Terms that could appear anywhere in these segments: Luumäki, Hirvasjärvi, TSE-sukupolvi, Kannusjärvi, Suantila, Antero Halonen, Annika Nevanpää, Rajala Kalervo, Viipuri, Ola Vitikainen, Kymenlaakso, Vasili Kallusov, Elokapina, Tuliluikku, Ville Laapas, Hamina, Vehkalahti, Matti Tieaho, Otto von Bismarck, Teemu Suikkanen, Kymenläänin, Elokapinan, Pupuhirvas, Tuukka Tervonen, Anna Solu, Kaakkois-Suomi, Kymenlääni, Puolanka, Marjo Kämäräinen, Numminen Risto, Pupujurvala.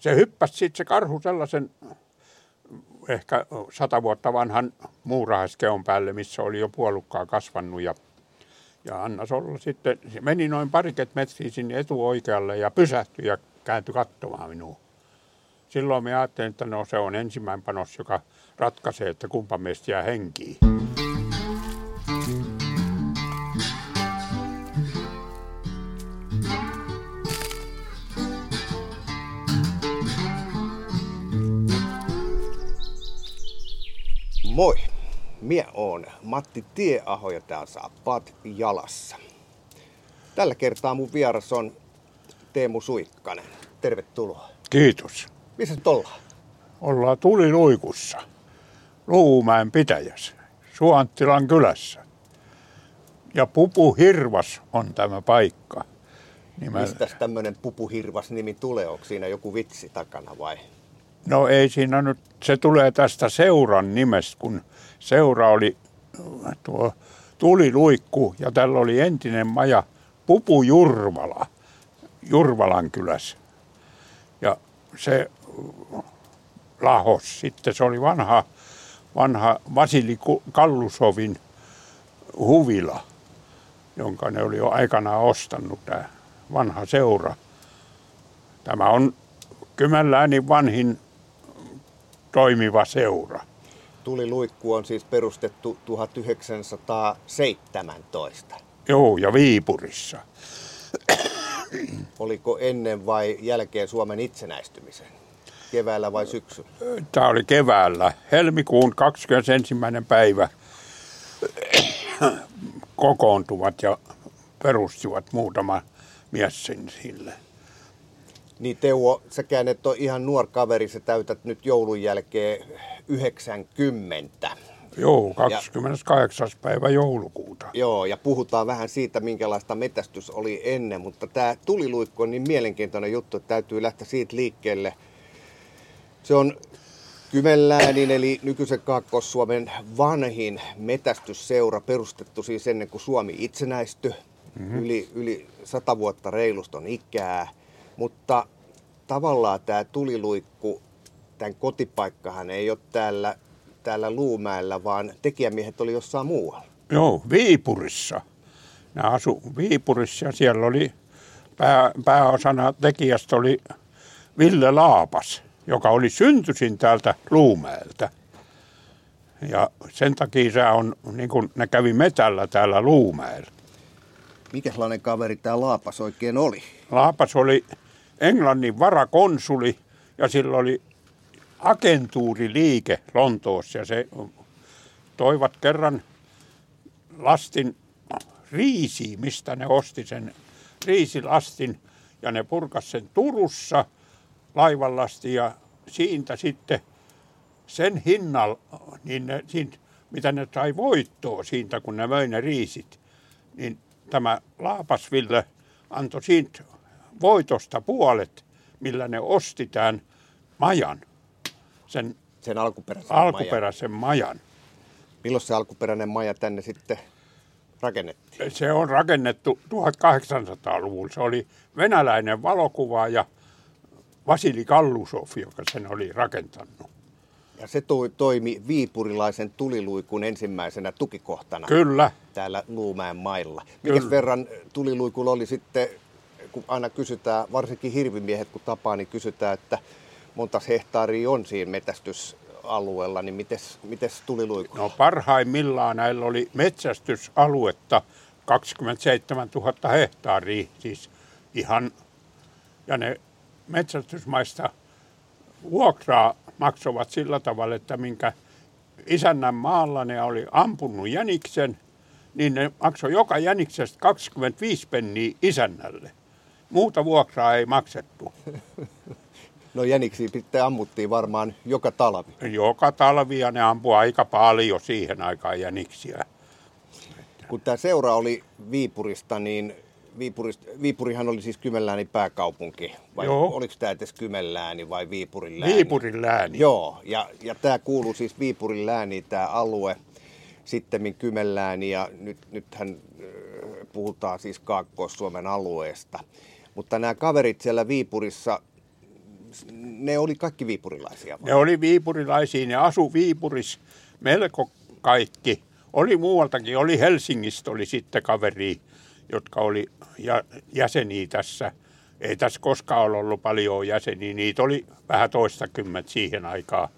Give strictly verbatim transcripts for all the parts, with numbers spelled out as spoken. se hyppäsi sitten se karhu sellaisen ehkä sata vuotta vanhan muurahaiskeon päälle, missä oli jo puolukkaa kasvanut. Ja, ja Anna Solu sitten meni noin pariket metriä sinne etuoikealle ja pysähtyi ja kääntyi katsomaan minua. Silloin me ajattelin, että no, se on ensimmäinen panos, joka ratkaisee, että kumpa meistä jää henkiin. Moi, minä oon Matti Tieaho ja täällä saappaat jalassa. Tällä kertaa mun vieras on Teemu Suikkanen. Tervetuloa. Kiitos. Missä nyt ollaan? Ollaan Tuliluikussa, Luumäen pitäjässä, Suantilan kylässä. Ja Pupuhirvas on tämä paikka. Nimellä. Mistäs tämmöinen Pupuhirvas-nimi tulee? Onko siinä joku vitsi takana vai? No ei siinä nyt. Se tulee tästä seuran nimestä, kun seura oli tuo Tuliluikku ja tällä oli entinen maja Pupujurvala, Jurvalan kylässä. Ja se lahos sitten, se oli vanha, vanha Vasili Kallusovin huvila, jonka ne oli jo aikanaan ostanut, tämä vanha seura. Tämä on Kymenläänin vanhin toimiva seura. Tuliluikku on siis perustettu tuhatyhdeksänsataaseitsemäntoista. Joo, ja Viipurissa. Oliko ennen vai jälkeen Suomen itsenäistymisen? Keväällä vai syksyllä? Tämä oli keväällä. Helmikuun kahdeskymmenesensimmäinen päivä kokoontuvat ja perustivat muutama mies sen sille. Niin Teuvo, säkään et ole ihan nuor kaveri, sä täytät nyt joulun jälkeen yhdeksänkymmentä. Joo, kahdeskymmeneskahdeksas ja, päivä joulukuuta. Joo, ja puhutaan vähän siitä, minkälaista metästys oli ennen, mutta tämä Tuliluikku on niin mielenkiintoinen juttu, että täytyy lähteä siitä liikkeelle. Se on Kymenläänin, eli nykyisen Kaakkois-Suomen vanhin metästysseura, perustettu siis ennen kuin Suomi itsenäistyi. Mm-hmm. Yli, yli sata vuotta reiluston ikää. Mutta tavallaan tämä Tuliluikku, tämän kotipaikkahan ei ole täällä, täällä Luumäellä, vaan tekijämiehet oli jossain muualla. Joo, Viipurissa. Nämä asu Viipurissa ja siellä oli pää, pääosana tekijästä oli Ville Laapas, joka oli syntyisin täältä Luumäeltä. Ja sen takia se on, niin kuin ne kävi metällä täällä Luumäellä. Mikäslainen kaveri tämä Laapas oikein oli? Laapas oli Englannin varakonsuli ja sillä oli agentuuriliike Lontoossa. Ja se toivat kerran lastin riisiä, mistä ne osti sen riisilastin. Ja ne purkas sen Turussa laivanlasti ja siitä sitten sen hinnalla, niin ne, siitä, mitä ne sai voittoa siitä, kun ne möi ne riisit, niin tämä Laapas Ville antoi siitä voitosta puolet, millä ne osti tämän majan, sen, sen alkuperäisen, alkuperäisen majan. majan. Milloin se alkuperäinen maja tänne sitten rakennettiin? Se on rakennettu tuhatkahdeksansataaluvulla. Se oli venäläinen valokuvaaja Vasili Kallusov, joka sen oli rakentanut. Ja se toimi viipurilaisen Tuliluikun ensimmäisenä tukikohtana. Kyllä. Täällä Luumäen mailla. Mikäs verran Tuliluikulla oli sitten, kun aina kysytään, varsinkin hirvimiehet kun tapaa, niin kysytään, että montas hehtaaria on siinä metästysalueella, niin mites, mites Tuliluikulla? No parhaimmillaan näillä oli metsästysaluetta kaksikymmentäseitsemäntuhatta hehtaaria, siis ihan, ja ne metsästysmaista vuokraa maksoivat sillä tavalla, että minkä isännän maalla ne oli ampunut jäniksen, niin ne maksoi joka jäniksestä kaksikymmentäviisi penniä isännälle. Muuta vuokraa ei maksettu. No jäniksiä pitää ammuttiin varmaan joka talvi. Joka talvi ja ne ampui aika paljon siihen aikaan jäniksiä. Kun tämä seura oli Viipurista, niin Viipurist, Viipurihan oli siis Kymenläänin pääkaupunki, vai joo. Oliko tämä edes Kymenlääni vai Viipurin lääni? Viipurin lääni. Joo, ja, ja tämä kuuluu siis Viipurin lääniin tämä alue, sittemmin Kymenlääni, ja nyt, nythän puhutaan siis Kaakkois-Suomen alueesta. Mutta nämä kaverit siellä Viipurissa, ne oli kaikki viipurilaisia? Vai? Ne oli viipurilaisia, ne asu Viipurissa melko kaikki. Oli muualtakin, oli Helsingistä, oli sitten kaveria, jotka oli jäseniä tässä. Ei tässä koskaan ollut paljon jäseniä, niitä oli vähän toistakymmentä siihen aikaan.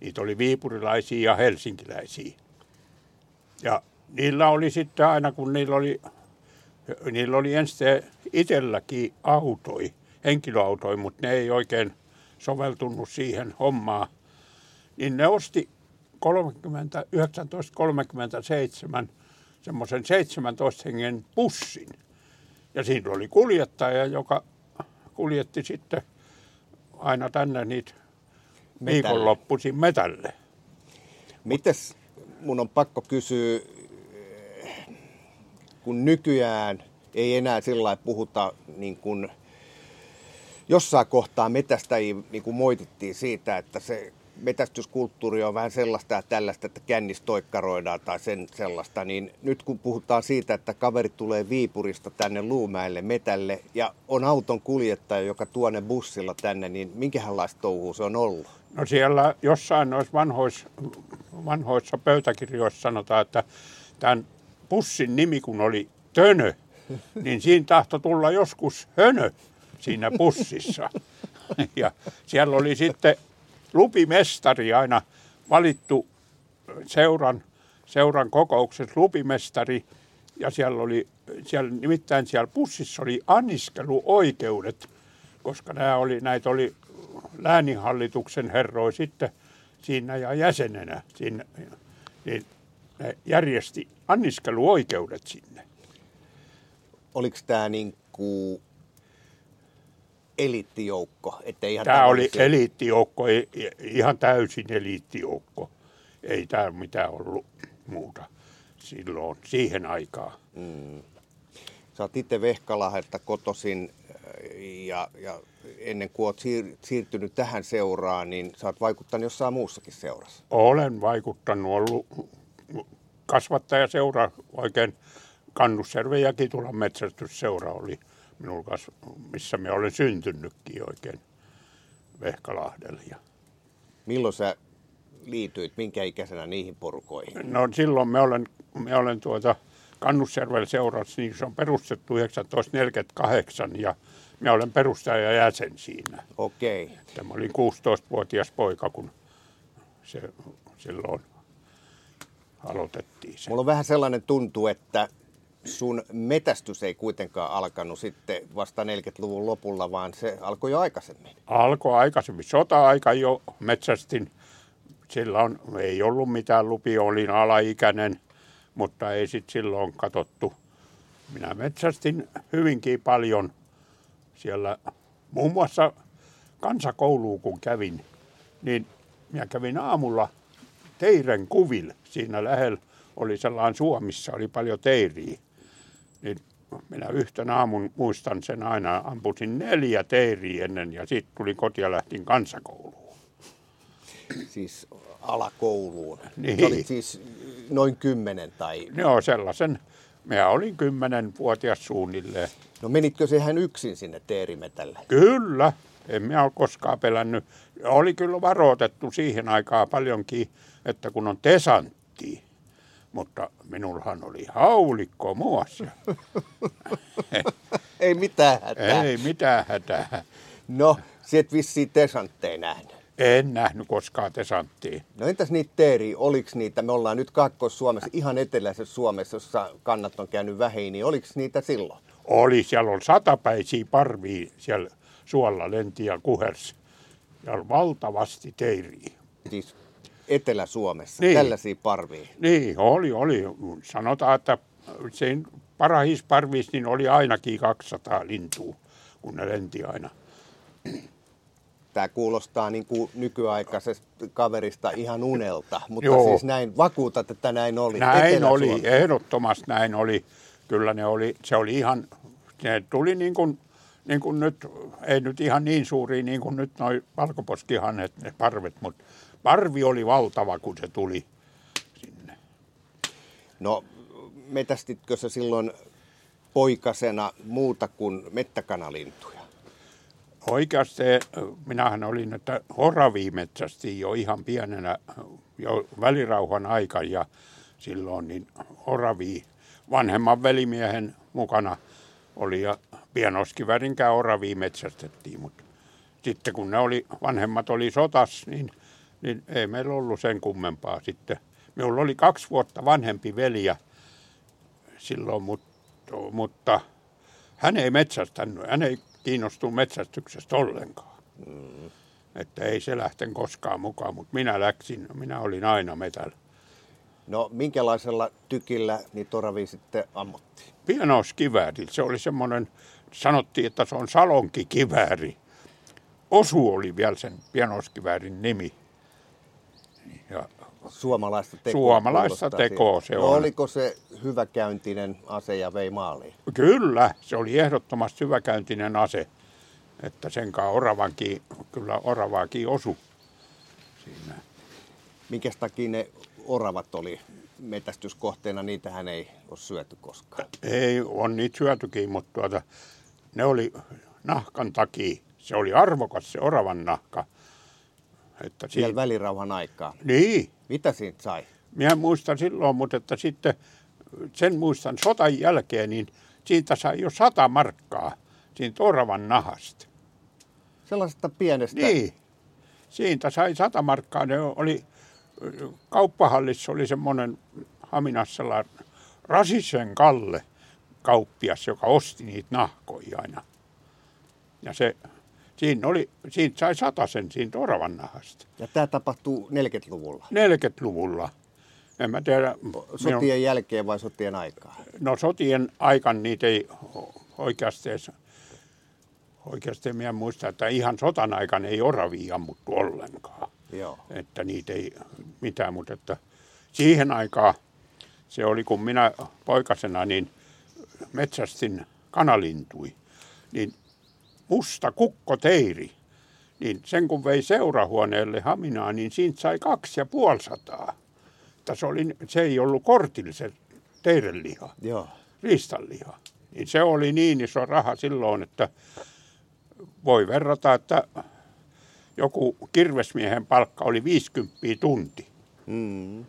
Niitä oli viipurilaisia ja helsinkiläisiä. Ja niillä oli sitten aina, kun niillä oli, niillä oli ensin itselläkin autoi, henkilöautoi, mutta ne ei oikein soveltunut siihen hommaan. Niin ne osti kolmekymmentä, yhdeksäntoista kolmekymmentäseitsemän semmoisen seitsemäntoista hengen bussin. Ja siinä oli kuljettaja, joka kuljetti sitten aina tänne niitä viikonloppuisin metälle. Mites mun on pakko kysyä, kun nykyään ei enää sillä lailla puhuta, niin kuin jossain kohtaa metästäjiä niin kuin moitittiin siitä, että se metästyskulttuuri on vähän sellaista ja tällaista, että kännissä toikkaroidaan tai sen sellaista, niin nyt kun puhutaan siitä, että kaveri tulee Viipurista tänne Luumäelle metälle ja on auton kuljettaja, joka tuo ne bussilla tänne, niin minkälaista touhua se on ollut? No siellä jossain noissa vanhoissa, vanhoissa pöytäkirjoissa sanotaan, että tämän bussin nimi kun oli Tönö, niin siinä tahtoi tulla joskus Hönö siinä bussissa. Ja siellä oli sitten lupimestari aina valittu seuran, seuran kokouksessa lupimestari, ja siellä oli, siellä, nimittäin siellä bussissa oli anniskeluoikeudet, koska nämä oli, näitä oli lääninhallituksen herroja sitten siinä ja jäsenenä siinä, niin ne järjesti anniskeluoikeudet sinne. Oliko tämä niin kuin eliittijoukko? Ihan tämä oli eliittijoukko, ei, ihan täysin eliittijoukko. Ei tämä mitään ollut muuta silloin, siihen aikaan. Mm. Sä oot itse Vehkalahdesta kotoisin ja, ja ennen kuin oot siirtynyt tähän seuraan, niin sä oot vaikuttanut jossain muussakin seurassa. Olen vaikuttanut, ollut kasvattajaseura oikein. Kannusjärven ja Kitulan metsästysseura oli minun kanssa, missä minä olen syntynytkin oikein Vehkalahdella. Milloin sä liityit, minkä ikäisenä niihin porukoihin? No silloin me olen, me olen tuota Kannusjärvellä seurassa, niin se on perustettu tuhatyhdeksänsataaneljäkymmentäkahdeksan ja minä olen perustajajäsen siinä. Okei. Okay. Mä olin kuusitoistavuotias poika, kun se silloin aloitettiin se. Mulla on vähän sellainen tuntu, että sun metästys ei kuitenkaan alkanut sitten vasta neljäkymmentäluvun lopulla, vaan se alkoi jo aikaisemmin. Alkoi aikaisemmin. Sota-aika jo metsästin. Silloin ei ollut mitään lupia, olin alaikäinen, mutta ei sitten silloin katsottu. Minä metsästin hyvinkin paljon siellä. Muun muassa kansakouluun kun kävin, niin minä kävin aamulla teiden kuville siinä lähellä. Oli sellainen Suomissa, oli paljon teiriä. Niin minä yhtenä aamun muistan sen aina, ampusin neljä teiriä ennen ja sitten tulin kotiin ja lähtin kansakouluun. Siis alakouluun. Niin. Olit siis noin kymmenen tai? Joo, sellaisen. Minä olin kymmenenvuotias suunnilleen. No menitkö sehän yksin sinne teerimetälle? Kyllä. En minä ole koskaan pelännyt. Oli kyllä varoitettu siihen aikaan paljonkin, että kun on tesantti. Mutta minullahan oli haulikko muassa. Ei mitään hätää. Ei mitään hätää. No, sinä et vissiin tesantteja nähnyt. En nähnyt koskaan tesanttia. No entäs niitä teeriä? Oliko niitä? Me ollaan nyt Kaakkois-Suomessa, ihan eteläisessä Suomessa, jossa kannat on käynyt vähin, niin oliko niitä silloin? Oli. Siellä on satapäisiä parvia siellä suolla lenti ja kuhersi. Ja on valtavasti teeriä. Siis Etelä-Suomessa, niin, tällaisia parvia. Niin, oli, oli. Sanotaan, että sen parahisparvissa niin oli ainakin kaksisataa lintua, kun ne lenti aina. Tämä kuulostaa niin kuin nykyaikaisesta kaverista ihan unelta, mutta joo, siis näin vakuutat, että näin oli. Näin oli, ehdottomasti näin oli. Kyllä ne oli, se oli ihan, ne tuli niin kuin, niin kuin nyt, ei nyt ihan niin suuria niin kuin nyt noi valkoposkihanhet, ne parvet, mutta parvi oli valtava, kun se tuli sinne. No, metästitkö sä silloin poikasena muuta kuin mettäkanalintuja? Oikeasti minähän olin, että oraviimetsästi jo ihan pienenä, jo välirauhan aika ja silloin niin oravi vanhemman velimiehen mukana oli ja pienoskivärinkään oravia metsästettiin, mutta sitten kun ne oli, vanhemmat oli sotas, niin, niin ei meillä ollut sen kummempaa sitten. Minulla oli kaksi vuotta vanhempi veliä silloin, mutta, mutta hän ei metsästänyt, hän ei kiinnostunut metsästyksestä ollenkaan. Mm. Että ei se lähtenyt koskaan mukaan, mutta minä läksin, minä olin aina metällä. No minkälaisella tykillä niitä oravia sitten ammuttiin? Pienoiskivääri. Se oli semmoinen, sanottiin, että se on salonkikiväri. Osu oli vielä sen pienoiskiväärin nimi. Ja suomalaista tekoa. Suomalaista tekoa se no, on. Oliko se hyväkäyntinen ase ja vei maaliin? Kyllä, se oli ehdottomasti hyväkäyntinen ase. Että senkaan oravankin, kyllä oravaakin osu siinä. Minkäs takia ne oravat oli metästyskohteena, niitähän ei ole syöty koskaan. Ei, on niitä syötykin, mutta tuota, ne oli nahkan takia. Se oli arvokas se oravan nahka. Että siellä siitä välirauhan aikaa. Niin. Mitä siitä sai? Minä muistan silloin, mutta että sitten sen muistan sotan jälkeen, niin siitä sai jo sata markkaa siitä oravan nahasta. Sellaisesta pienestä? Niin. Siitä sai sata markkaa. Ne oli kauppahallissa oli semmoinen Haminassalla Rasisen Kalle kauppias, joka osti niitä nahkoja aina. Ja se, siinä oli, siitä sai satasen siitä oravan nahasta. Ja tämä tapahtuu neljäkymmentäluvulla? neljäkymmentäluvulla. En mä tiedä. Sotien minun jälkeen vai sotien aikaa? No sotien aikaan niitä ei oikeasti, oikeasti minä muista, että ihan sotan aikaan ei oravia ammuttu ollenkaan. Joo. Että niitä ei mitään, mutta että siihen aikaan se oli, kun minä poikasena niin metsästin kanalintui, niin musta kukkoteiri, niin sen kun vei seurahuoneelle Haminaan, niin siitä sai kaksi ja puoli sataa. Se, oli, se ei ollut kortilla se teireliha, riistanliha. Niin se oli niin iso raha silloin, että voi verrata, että joku kirvesmiehen palkka oli viisikymmentä tunti. Mm.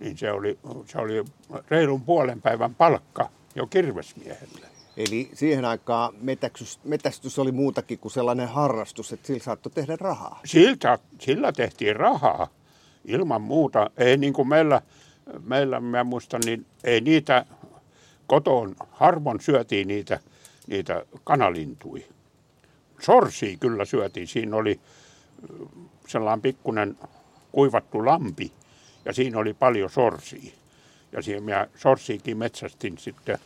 Niin se oli, se oli reilun puolen päivän palkka jo kirvesmiehelle. Eli siihen aikaan metästys, metästys oli muutakin kuin sellainen harrastus, että sillä saattoi tehdä rahaa. Siltä, sillä tehtiin rahaa ilman muuta. Ei niin kuin meillä, meillä mä muistan, niin ei niitä kotoon, harvoin syötiin niitä, niitä kanalintui. Sorsia kyllä syötiin. Siinä oli sellainen pikkuinen kuivattu lampi ja siinä oli paljon sorsia. Ja siihen minä sorsiakin metsästin sitten,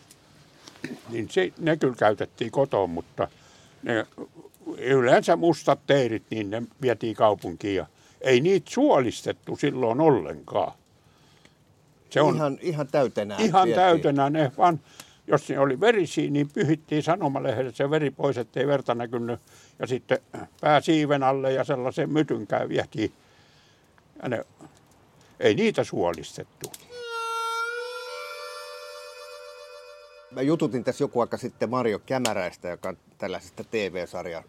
niin se, ne kyllä käytettiin kotoon, mutta ne, yleensä mustat teirit, niin ne vietiin kaupunkiin ja ei niitä suolistettu silloin ollenkaan. Se on ihan, ihan täytenään. Ihan vietiin täytenään, ne vaan jos ne oli verisiä, niin pyhittiin sanomalehdessä se veri pois, ettei verta näkynyt. Ja sitten pää siiven alle ja sellaisen mytynkään viehtiin. Ja ne, ei niitä suolistettu. Mä jututin tässä joku aika sitten Marjo Kämäräistä, joka on tällaisesta T V-sarjan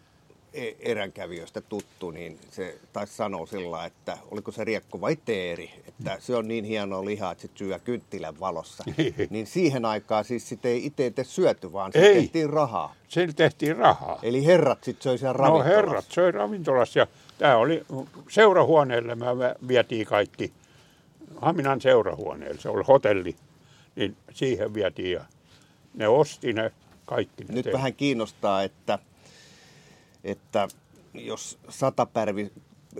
eränkävijöistä tuttu. Niin se taisi sanoa sillä, että oliko se riekko vai teeri, että se on niin hienoa lihaa, että se syö kynttilän valossa. Niin siihen aikaan siis sitä ei itse syöty, vaan se tehtiin rahaa. Se tehtiin rahaa. Eli herrat sitten söi siellä ravintolassa. No herrat söi ravintolassa ja tämä oli seurahuoneelle, me vietiin kaikki Haminan seurahuoneelle, se oli hotelli, niin siihen vietiin ja ne osti ne kaikki. Ne Nyt tein. Vähän kiinnostaa, että että jos satapäivi,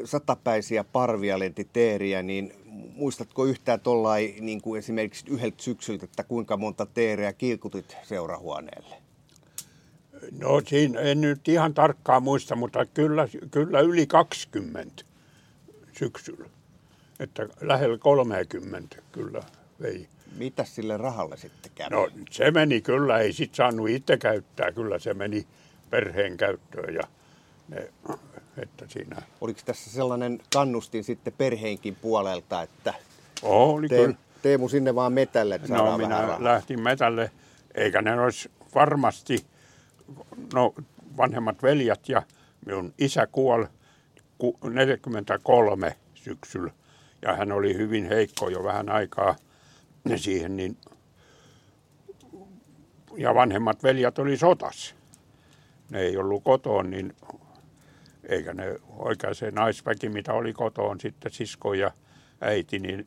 satapäisiä parvia lenti teeriä, niin muistatko yhtään tollai niin kuin esimerkiksi yhdeltä syksyltä, että kuinka monta teeriä kiikutit seurahuoneelle? No siinä en nyt ihan tarkkaan muista, mutta kyllä, kyllä yli kaksikymmentä syksyllä, että lähellä kolmekymmentä kyllä vei. Mitäs sille rahalle sitten kävi? No se meni kyllä, ei sit saanut itse käyttää, kyllä se meni perheen käyttöön ja ne, että siinä. Oliko tässä sellainen kannustin sitten perheenkin puolelta, että oh, oli te, Teemu sinne vaan metälle, että no, minä lähtin metälle, eikä ne olisi varmasti, no vanhemmat veljet ja minun isä kuoli neljäkymmentäkolme syksyllä. Ja hän oli hyvin heikko jo vähän aikaa siihen. Niin ja vanhemmat veljet oli sotas. Ne ei ollut kotoon, niin eikä ne oikein se naisväki, mitä oli kotoon, sitten sisko ja äiti, niin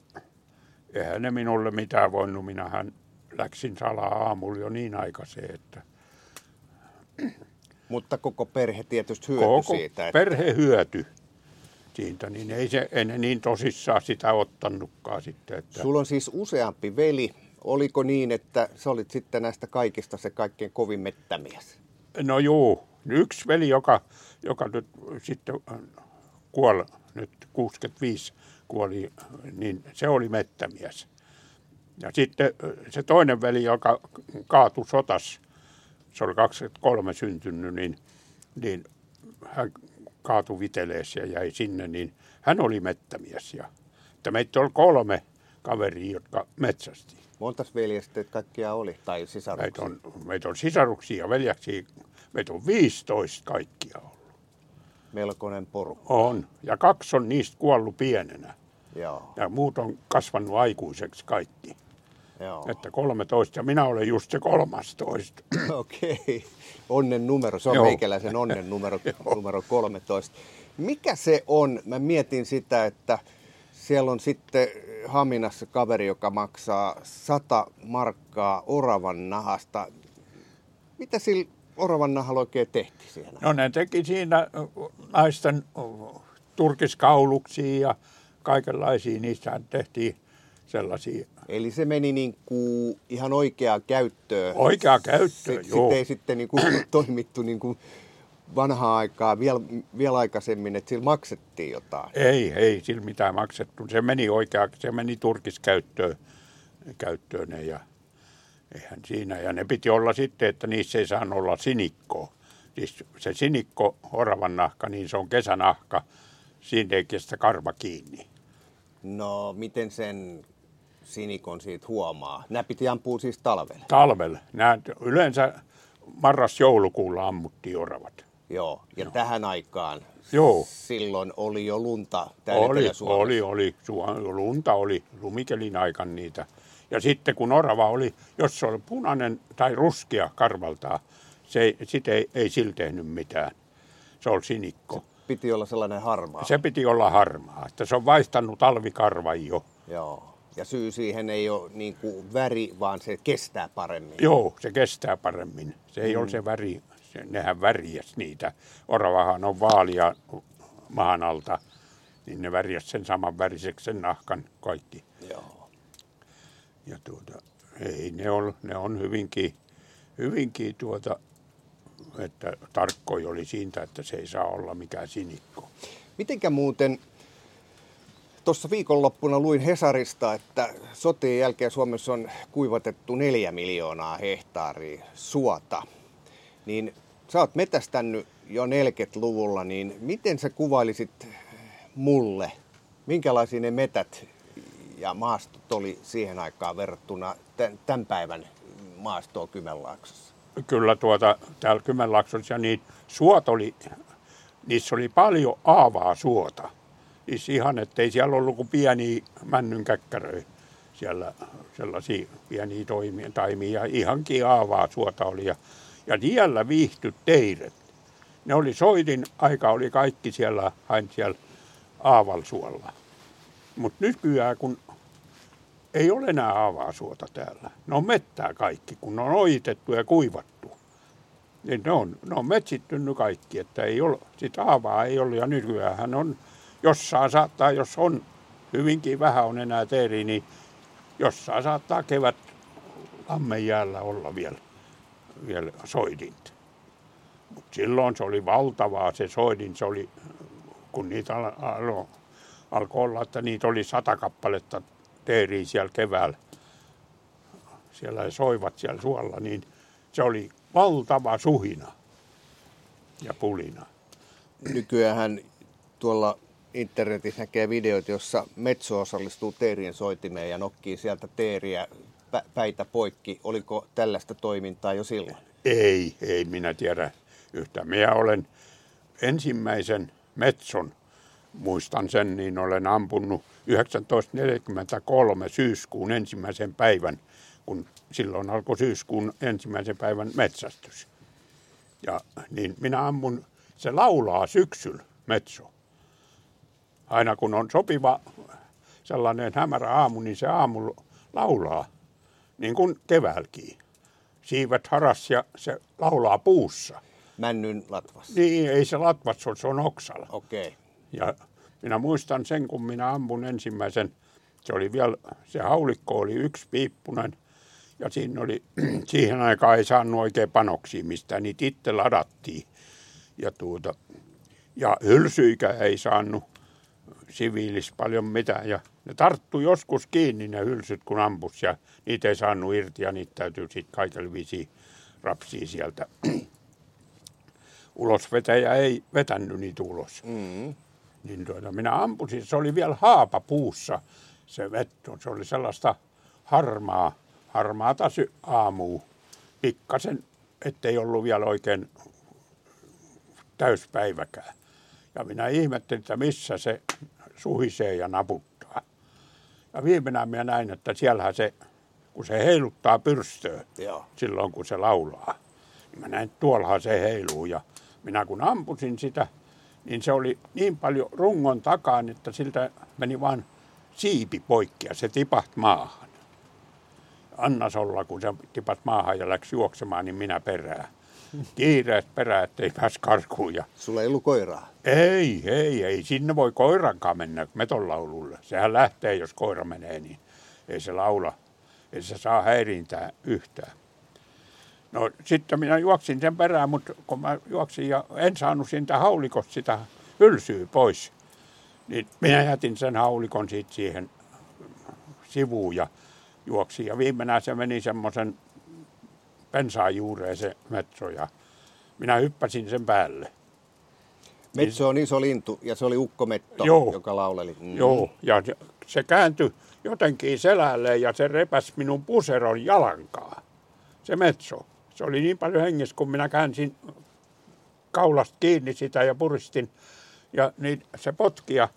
eihän ne minulle mitään voinut. Minähän läksin salaa aamulla jo niin aikaiseen, että... Mutta koko perhe tietysti hyöty koko siitä. Että... perhe hyöty siitä, niin ei se en niin tosissaan sitä ottanutkaan sitten. Että... Sulla on siis useampi veli. Oliko niin, että sä olit sitten näistä kaikista se kaikkein kovin mettämies? No juu. Yksi veli, joka, joka nyt sitten kuoli, nyt kuusikymmentäviisi kuoli, niin se oli mettämies. Ja sitten se toinen veli, joka kaatui sotas, se oli kaksikymmentäkolme syntynyt, niin, niin hän kaatui viteleessä ja jäi sinne, niin hän oli mettämies. Ja, että meitä oli kolme kaveria, jotka metsästi. Montas veljestä kaikkia oli, tai sisaruksia? Meitä on, meitä on sisaruksia ja veljaksia. Meitä on viisitoista kaikkia ollut. Melkoinen porukka. On. Ja kaksi on niistä kuollut pienenä. Joo. Ja muut on kasvanut aikuiseksi kaikki. Joo. Että kolmetoista. Ja minä olen just se kolmastoista. Okei. Okay. Onnen numero. Se on Joo. meikäläisen onnen numero, numero kolmetoista. Mikä se on? Mä mietin sitä, että siellä on sitten Haminassa kaveri, joka maksaa sata markkaa oravan nahasta. Mitä sillä... oravan nahalla oikein tehtiin siellä? No ne teki siinä naisten turkiskauluksia ja kaikenlaisia. Niistähän tehtiin sellaisia. Eli se meni niin kuin ihan oikeaan käyttöön? Oikeaan käyttöön, joo. Sitten ei sitten niin kuin toimittu niin kuin vanhaa aikaa vielä, vielä aikaisemmin, että sillä maksettiin jotain? Ei, ei sillä mitään maksettu. Se meni oikeaan, se meni turkiskäyttöön käyttöön ja... eihän siinä. Ja ne piti olla sitten, että niissä ei saa olla sinikkoa. Siis se sinikko, oravan nahka, niin se on kesänahka. Siinä ei kestä karva kiinni. No, miten sen sinikon siitä huomaa? Nämä piti ampua siis talvella? Talvella. Nämä yleensä marras-joulukuulla ammuttiin oravat. Joo, ja no. Tähän aikaan Joo. silloin oli jo lunta täällä oli, oli, oli. Lunta oli lumikelin aikaan niitä. Ja sitten kun orava oli, jos se oli punainen tai ruskea karvaltaan, se ei, sit ei, ei sillä tehnyt mitään. Se oli sinikko. Se piti olla sellainen harmaa. Se piti olla harmaa, että se on vaihtanut talvikarvan jo. Joo, ja syy siihen ei ole niin kuin väri, vaan se kestää paremmin. Joo, se kestää paremmin. Se ei mm. ole se väri, se, nehän värjäs niitä. Oravahan on vaalia maan alta, niin ne värjäs sen saman väriseksi, sen nahkan kaikki. Joo. Ja tuota, ei, ne on, ne on hyvinkin, hyvinkin tuota, että tarkkoja oli siitä, että se ei saa olla mikään sinikko. Mitenkä muuten, tuossa viikonloppuna luin Hesarista, että sotien jälkeen Suomessa on kuivatettu neljä miljoonaa hehtaaria suota. Niin sä oot metästännyt jo neljäkymmentäluvulla, niin miten sä kuvailisit mulle, minkälaisia ne metät ja maastot oli siihen aikaan verrattuna tämän päivän maastoon Kymenlaaksossa? Kyllä tuota, täällä Kymenlaaksossa niin suot oli, niissä oli paljon aavaa suota. Niissä ihan, ettei siellä ollut kuin pieniä männynkäkkäröjä, siellä sellaisia pieniä toimia, taimia, ihankin aavaa suota oli. Ja, ja siellä viihtyi teiret. Ne oli soitin, aika oli kaikki siellä, hain siellä aavalsuolla. Mutta nykyään, kun ei ole enää aavaasuota täällä, ne on mettää kaikki, kun ne on ojitettu ja kuivattu. Niin ne on, ne on metsittynyt kaikki, että ei ole, sitä aavaa ei ole. Ja nykyäänhän on, jossain saattaa, jos on hyvinkin vähän on enää teeri, niin jossain saattaa kevät lammejäällä olla vielä, vielä soidinta. Mutta silloin se oli valtavaa se soidin, se oli, kun niitä aloin. Alkoi olla, että niitä oli sata kappaletta teeriä siellä keväällä. Siellä soivat siellä suolla, niin se oli valtava suhina ja pulina. Nykyäänhän tuolla internetissä näkee videoita, jossa metso osallistuu teerien soitimeen ja nokkii sieltä teeriä päitä poikki. Oliko tällaista toimintaa jo silloin? Ei, ei minä tiedä. yhtä. Minä olen ensimmäisen metson, muistan sen, niin olen ampunut tuhatyhdeksänsataaneljäkymmentäkolme syyskuun ensimmäisen päivän, kun silloin alkoi syyskuun ensimmäisen päivän metsästys. Ja niin minä ammun, se laulaa syksyllä metso. Aina kun on sopiva sellainen hämärä aamu, niin se aamu laulaa, niin kuin keväälläkin. Siivet haras ja se laulaa puussa. Männyn latvassa. Niin, ei se latvassa ole, se on oksalla. Okei. Okay. Ja minä muistan sen, kun minä ammun ensimmäisen, se oli vielä, se haulikko oli yksipiippunen. Ja siinä oli, siihen aikaan ei saanut oikein panoksia mistään, niitä itse ladattiin. Ja, tuota, ja hylsyikä ei saanut siviilissä paljon mitään. Ja ne tarttui joskus kiinni ne hylsyt, kun ampus, ja niitä ei saanut irti, ja niitä täytyy sitten kaikella viisiin rapsia sieltä. Ulosvetäjä ei vetänyt niitä ulos. Mm. Niin tuota, minä ampusin, se oli vielä haapapuussa se vetto, se oli sellaista harmaa. Harmaata sy- aamua, pikkasen, ettei ollut vielä oikein täyspäiväkään. Ja minä ihmettelin, että missä se suhisee ja naputtaa. Ja viimeinä minä näin, että siellähän se, kun se heiluttaa pyrstöä, joo, silloin kun se laulaa. Niin mä näin, että tuollahan se heiluu. Ja minä kun ampusin sitä, niin se oli niin paljon rungon takaan, että siltä meni vaan siipi poikki ja se tipahti maahan. Anna Solla, kun se tipasi maahan ja läksi juoksemaan, niin minä perään. Kiireesti perään, ettei pääs karkuun. Ja... Sulla ei ollut koiraa? Ei, ei, ei. Sinne voi koirankaan mennä meton laululle. Sehän lähtee, jos koira menee, niin ei se laula. Ei se saa häirintää yhtään. No sitten minä juoksin sen perään, mutta kun mä juoksin ja en saanut siitä haulikosta sitä hylsyä pois, niin minä jätin sen haulikon siitä siihen sivuun ja juoksi. Ja viimeinä se meni semmoisen pensaan juureen se metso ja minä hyppäsin sen päälle. Metso on iso lintu ja se oli ukkometto, joo, joka lauleli. Mm. Joo, ja se kääntyi jotenkin selälleen ja se repäsi minun puseron jalankaa, se metso. Se oli niin paljon hengessä, kun minä käänsin kaulasta kiinni sitä ja puristin ja niin se potki ja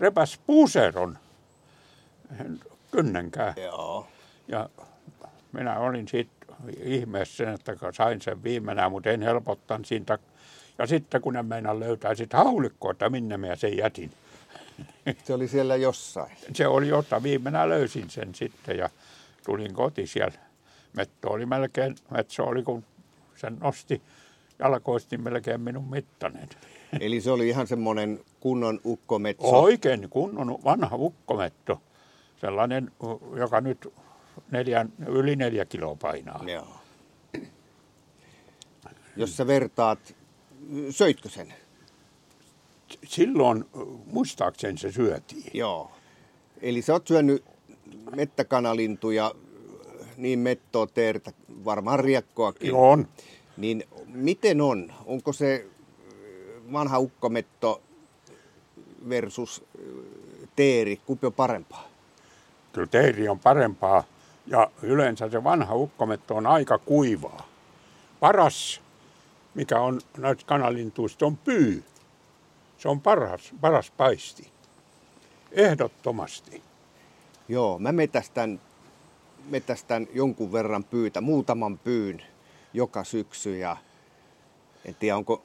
repäsi puseron. Kynnenkään. Joo. Ja minä olin siitä ihmeessä sen, että sain sen viimeinään, mutta en helpottan siitä. Ja sitten kun en meinaa löytää sitä haulikkoa, että minne minä sen jätin. Se oli siellä jossain. Se oli jossain. Viimeinään löysin sen sitten ja tulin koti siellä. Metso oli melkein, metso oli kun sen nosti jalkoistin melkein minun mittainen. Eli se oli ihan semmoinen kunnon ukkometso? Oikein kunnon vanha ukkometso. Sellainen, joka nyt neljän, yli neljä kiloa painaa. Joo. Jos sä vertaat, söitkö sen? Silloin muistaakseni se syötiin. Joo. Eli sä oot syönyt mettäkanalintuja, niin mettoa, teertä, varmaan riekkoakin. Joo on. Niin miten on? Onko se vanha ukkometto versus teeri, kumpi on parempaa? Kyllä teeri on parempaa ja yleensä se vanha ukkometto on aika kuivaa. Paras, mikä on näistä kanalintuista, on pyy. Se on paras, paras paisti. Ehdottomasti. Joo, mä metästän, metästän jonkun verran pyytä, muutaman pyyn joka syksy. Ja en tiedä, onko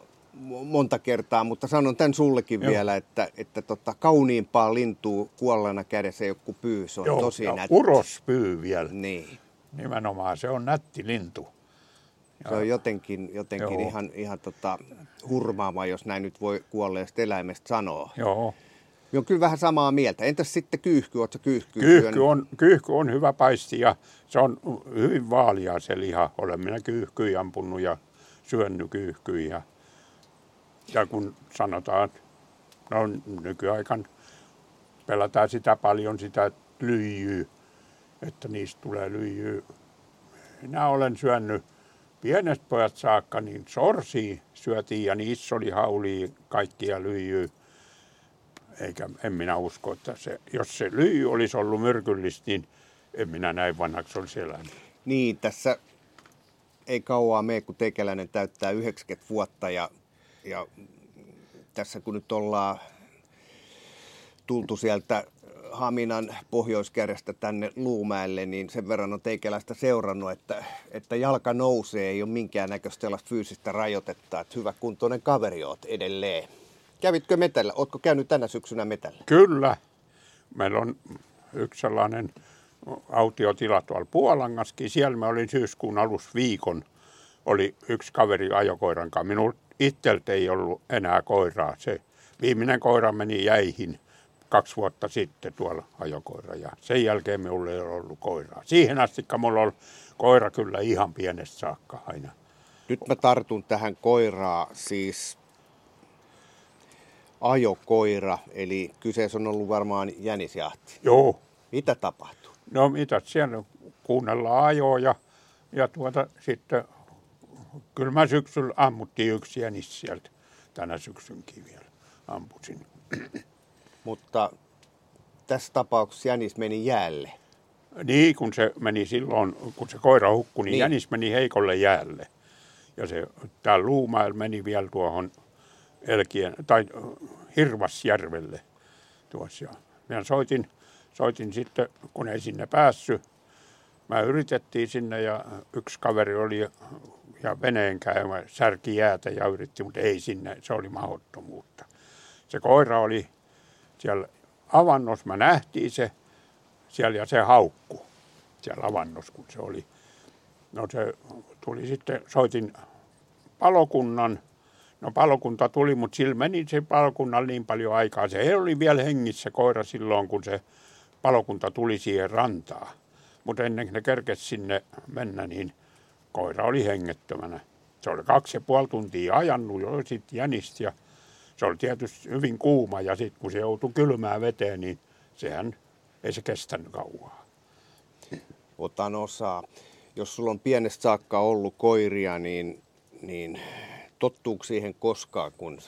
monta kertaa, mutta sanon tämän sullekin, joo, vielä, että, että tota, kauniimpaa lintua kuolleena kädessä joku pyy, se on, joo, tosi nätti. Urospyy vielä. Niin. Nimenomaan, se on nätti lintu. Ja se on jotenkin, jotenkin ihan, ihan tota, hurmaava, jos näin nyt voi kuolleesta eläimestä sanoa. Joo. Me on kyllä vähän samaa mieltä. Entäs sitten kyyhky, ootko kyyhkyä kyyhky on, kyyhky on hyvä paisti ja se on hyvin vaalia se liha. Olen minä kyyhkyjä ampunut ja syönnyt kyyhkyjä. Ja kun sanotaan, no nykyaikaan pelätään sitä paljon, sitä lyijyä, että niistä tulee lyijyä. Minä olen syönyt pienestä pojat saakka, niin sorsia syötiin ja niissä oli haulia, kaikkia lyijyä. Eikä, en minä usko, että se, jos se lyijy olisi ollut myrkyllistä, niin en minä näin vanhaksi olisi elänyt. Niin, tässä ei kauaa mene, kun teikäläinen täyttää yhdeksänkymmentä vuotta ja, ja tässä kun nyt ollaan tultu sieltä Haminan pohjoiskärjestä tänne Luumäelle, niin sen verran on teikäläistä seurannut, että, että jalka nousee, ei ole minkäännäköistä sellaista fyysistä rajoitetta, että hyvä kuntoinen kaveri oot edelleen. Kävitkö metällä? Ootko käynyt tänä syksynä metällä? Kyllä. Meillä on yksi sellainen autiotila tuolla Puolangaskin. Siellä mä olin syyskuun alus viikon. Oli yksi kaveri ajokoiran kanssa. Minun itseltä ei ollut enää koiraa. Se viimeinen koira meni jäihin kaksi vuotta sitten tuolla ajokoira. Ja sen jälkeen minulla ei ole ollut koiraa. Siihen asti minulla oli koira kyllä ihan pienestä saakka aina. Nyt mä tartun tähän koiraa siis. Ajokoira, eli kyseessä on ollut varmaan jänisjahti. Joo. Mitä tapahtuu? No mitä, siellä kuunnellaan ajoa ja, ja tuota sitten kylmä syksyllä ammuttiin yksi jänis sieltä. Tänä syksynkin vielä ampusin. Mutta tässä tapauksessa jänis meni jäälle. Niin, kun se meni silloin, kun se koira hukkui, niin, niin. jänis meni heikolle jäälle. Ja se tää Luumäellä meni vielä tuohon Elkien, tai Hirvasjärvelle tuossa. Minä soitin, soitin sitten, kun ei sinne päässyt. Mä yritettiin sinne ja yksi kaveri oli ja veneen käymä, särki jäätä ja yritti, mutta ei sinne. Se oli mahdottomuutta. Se koira oli siellä avannossa. Mä nähtiin se siellä ja se haukku siellä avannossa, kun se oli. No se tuli sitten, soitin palokunnan. No palokunta tuli, mutta sillä meni se palokunnan niin paljon aikaa. Se oli vielä hengissä koira silloin, kun se palokunta tuli siihen rantaan. Mutta ennen kuin ne kerkesi sinne mennä, niin koira oli hengettömänä. Se oli kaksi ja puoli tuntia ajannut jo sitten jänistä. Ja se oli tietysti hyvin kuuma ja sitten kun se joutui kylmään veteen, niin sehän ei se kestänyt kauaa. Otan osaa. Jos sulla on pienestä saakka ollut koiria, niin... niin... tottuuko siihen koskaan, kun